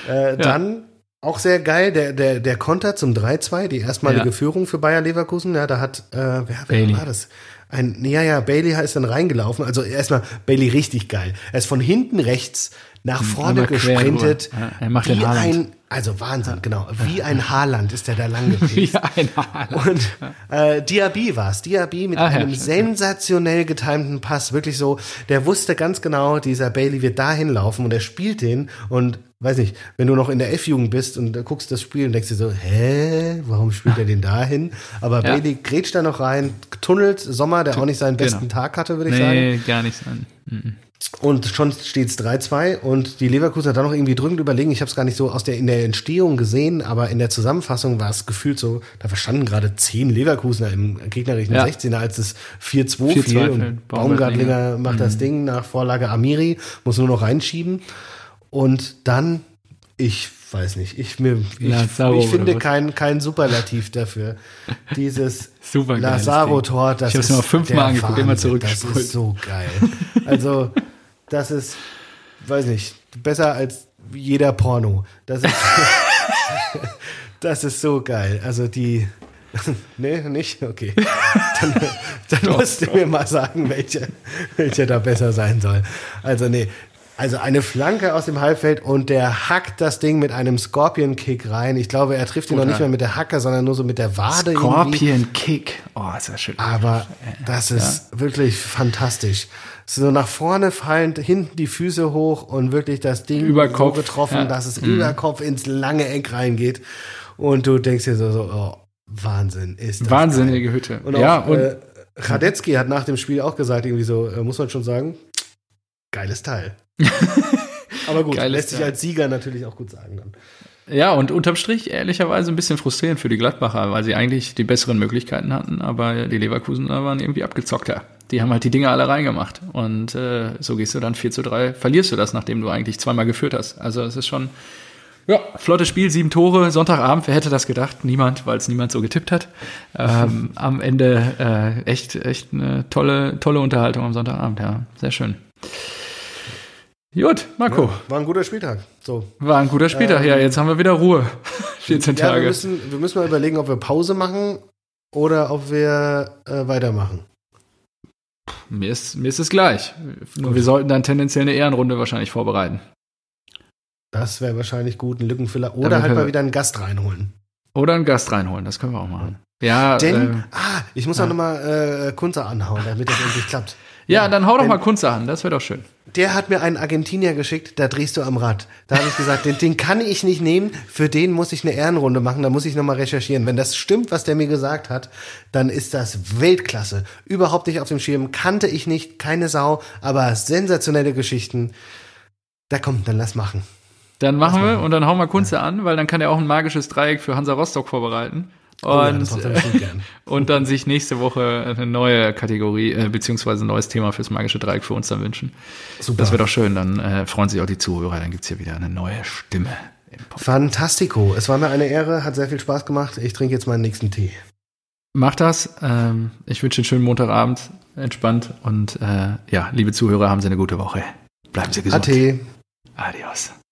äh, ja. Dann auch sehr geil, der, der, der Konter zum drei zwei, die erstmalige ja. Führung für Bayer Leverkusen. Ja, da hat, äh, wer, wer war das? Ein, ja, ja, Bailey ist dann reingelaufen. Also erstmal Bailey richtig geil. Er ist von hinten rechts nach vorne gesprintet. Ja, er macht den Haaland. Also Wahnsinn, ja. genau. Wie ein Haaland ist der da lang gewesen. Wie ein Haaland. Und äh, Diaby war es. Diaby mit ah, einem ja, sensationell getimten Pass. Wirklich so, der wusste ganz genau, dieser Bailey wird da hinlaufen und er spielt den. Und weiß nicht, wenn du noch in der F-Jugend bist und guckst das Spiel und denkst dir so, hä, warum spielt er den da hin? Aber ja. Bailey grätscht da noch rein, tunnelt Sommer, der auch nicht seinen besten genau. Tag hatte, würde ich nee, sagen. Nee, gar nicht sein. Mhm. Und schon steht es drei zwei und die Leverkusen hat da noch irgendwie drückend überlegen. Ich habe es gar nicht so aus der in der Entstehung gesehen, aber in der Zusammenfassung war es gefühlt so, da verstanden gerade zehn Leverkusener im gegnerischen ja. sechzehner, als es vier zwei fiel und Baumgartlinger macht mhm. das Ding nach Vorlage Amiri, muss nur noch reinschieben und dann, ich weiß nicht, ich, mir, ich, Lazaro, ich finde kein, kein Superlativ dafür. Dieses Lazaro-Tor, das ich hab's ist mir fünfmal angeguckt, immer zurückgespult. Das ist so geil. Also das ist, weiß nicht, besser als jeder Porno. Das ist, das ist so geil. Also die, nee, nicht? Okay. Dann, dann doch, musst doch. du mir mal sagen, welche, welche da besser sein soll. Also nee, also eine Flanke aus dem Halbfeld und der hackt das Ding mit einem Scorpion-Kick rein. Ich glaube, er trifft ihn Oder noch nicht mehr mit der Hacke, sondern nur so mit der Wade. Scorpion-Kick. Oh, ist ja schön. Aber das ist ja. wirklich fantastisch. So nach vorne fallend, hinten die Füße hoch und wirklich das Ding über Kopf. so getroffen, ja. dass es mhm. über Kopf ins lange Eck reingeht. Und du denkst dir so, so oh, Wahnsinn ist das. Wahnsinnige geil. Hütte. Und auch, ja, und äh, Radetzky hat nach dem Spiel auch gesagt, irgendwie so, äh, muss man schon sagen, geiles Teil. Aber gut, Geiles lässt sich als Sieger natürlich auch gut sagen dann. Ja, und unterm Strich ehrlicherweise ein bisschen frustrierend für die Gladbacher, weil sie eigentlich die besseren Möglichkeiten hatten, aber die Leverkusener waren irgendwie abgezockter. Die haben halt die Dinger alle reingemacht und äh, so gehst du dann vier zu drei, verlierst du das, nachdem du eigentlich zweimal geführt hast. Also es ist schon, ja, flottes Spiel, sieben Tore, Sonntagabend, wer hätte das gedacht? Niemand, weil es niemand so getippt hat. Ähm, am Ende äh, echt echt eine tolle, tolle Unterhaltung am Sonntagabend, ja, sehr schön. Gut, Marco. Ja, war ein guter Spieltag. So. War ein guter Spieltag, ähm, ja. Jetzt haben wir wieder Ruhe. vierzehn ja, Tage. Wir müssen, wir müssen mal überlegen, ob wir Pause machen oder ob wir äh, weitermachen. Mir ist, mir ist es gleich. Nur gut. Wir sollten dann tendenziell eine Ehrenrunde wahrscheinlich vorbereiten. Das wäre wahrscheinlich gut, ein Lückenfüller. Oder halt mal wieder einen Gast reinholen. Oder einen Gast reinholen, das können wir auch machen. Ja, Denn, äh, ah, ich muss ja. auch nochmal äh, Kunze anhauen, damit das endlich klappt. Ja, ja, dann hau doch mal Kunze an, das wäre doch schön. Der hat mir einen Argentinier geschickt, da drehst du am Rad. Da habe ich gesagt, den, den kann ich nicht nehmen, für den muss ich eine Ehrenrunde machen, da muss ich nochmal recherchieren. Wenn das stimmt, was der mir gesagt hat, dann ist das Weltklasse. Überhaupt nicht auf dem Schirm, kannte ich nicht, keine Sau, aber sensationelle Geschichten. Da komm, dann lass machen. Dann machen lass wir machen. Und dann hauen wir Kunze ja. an, weil dann kann er auch ein magisches Dreieck für Hansa Rostock vorbereiten. Und, oh ja, dann und dann sich nächste Woche eine neue Kategorie äh, beziehungsweise ein neues Thema fürs magische Dreieck für uns dann wünschen. Super. Das wird auch schön, dann äh, freuen sich auch die Zuhörer, dann gibt es hier wieder eine neue Stimme. Fantastico, es war mir eine Ehre, hat sehr viel Spaß gemacht, ich trinke jetzt meinen nächsten Tee. Macht das. Ähm, ich wünsche einen schönen Montagabend, entspannt. Und äh, ja, liebe Zuhörer, haben Sie eine gute Woche. Bleiben Sie gesund. Ade. Adios.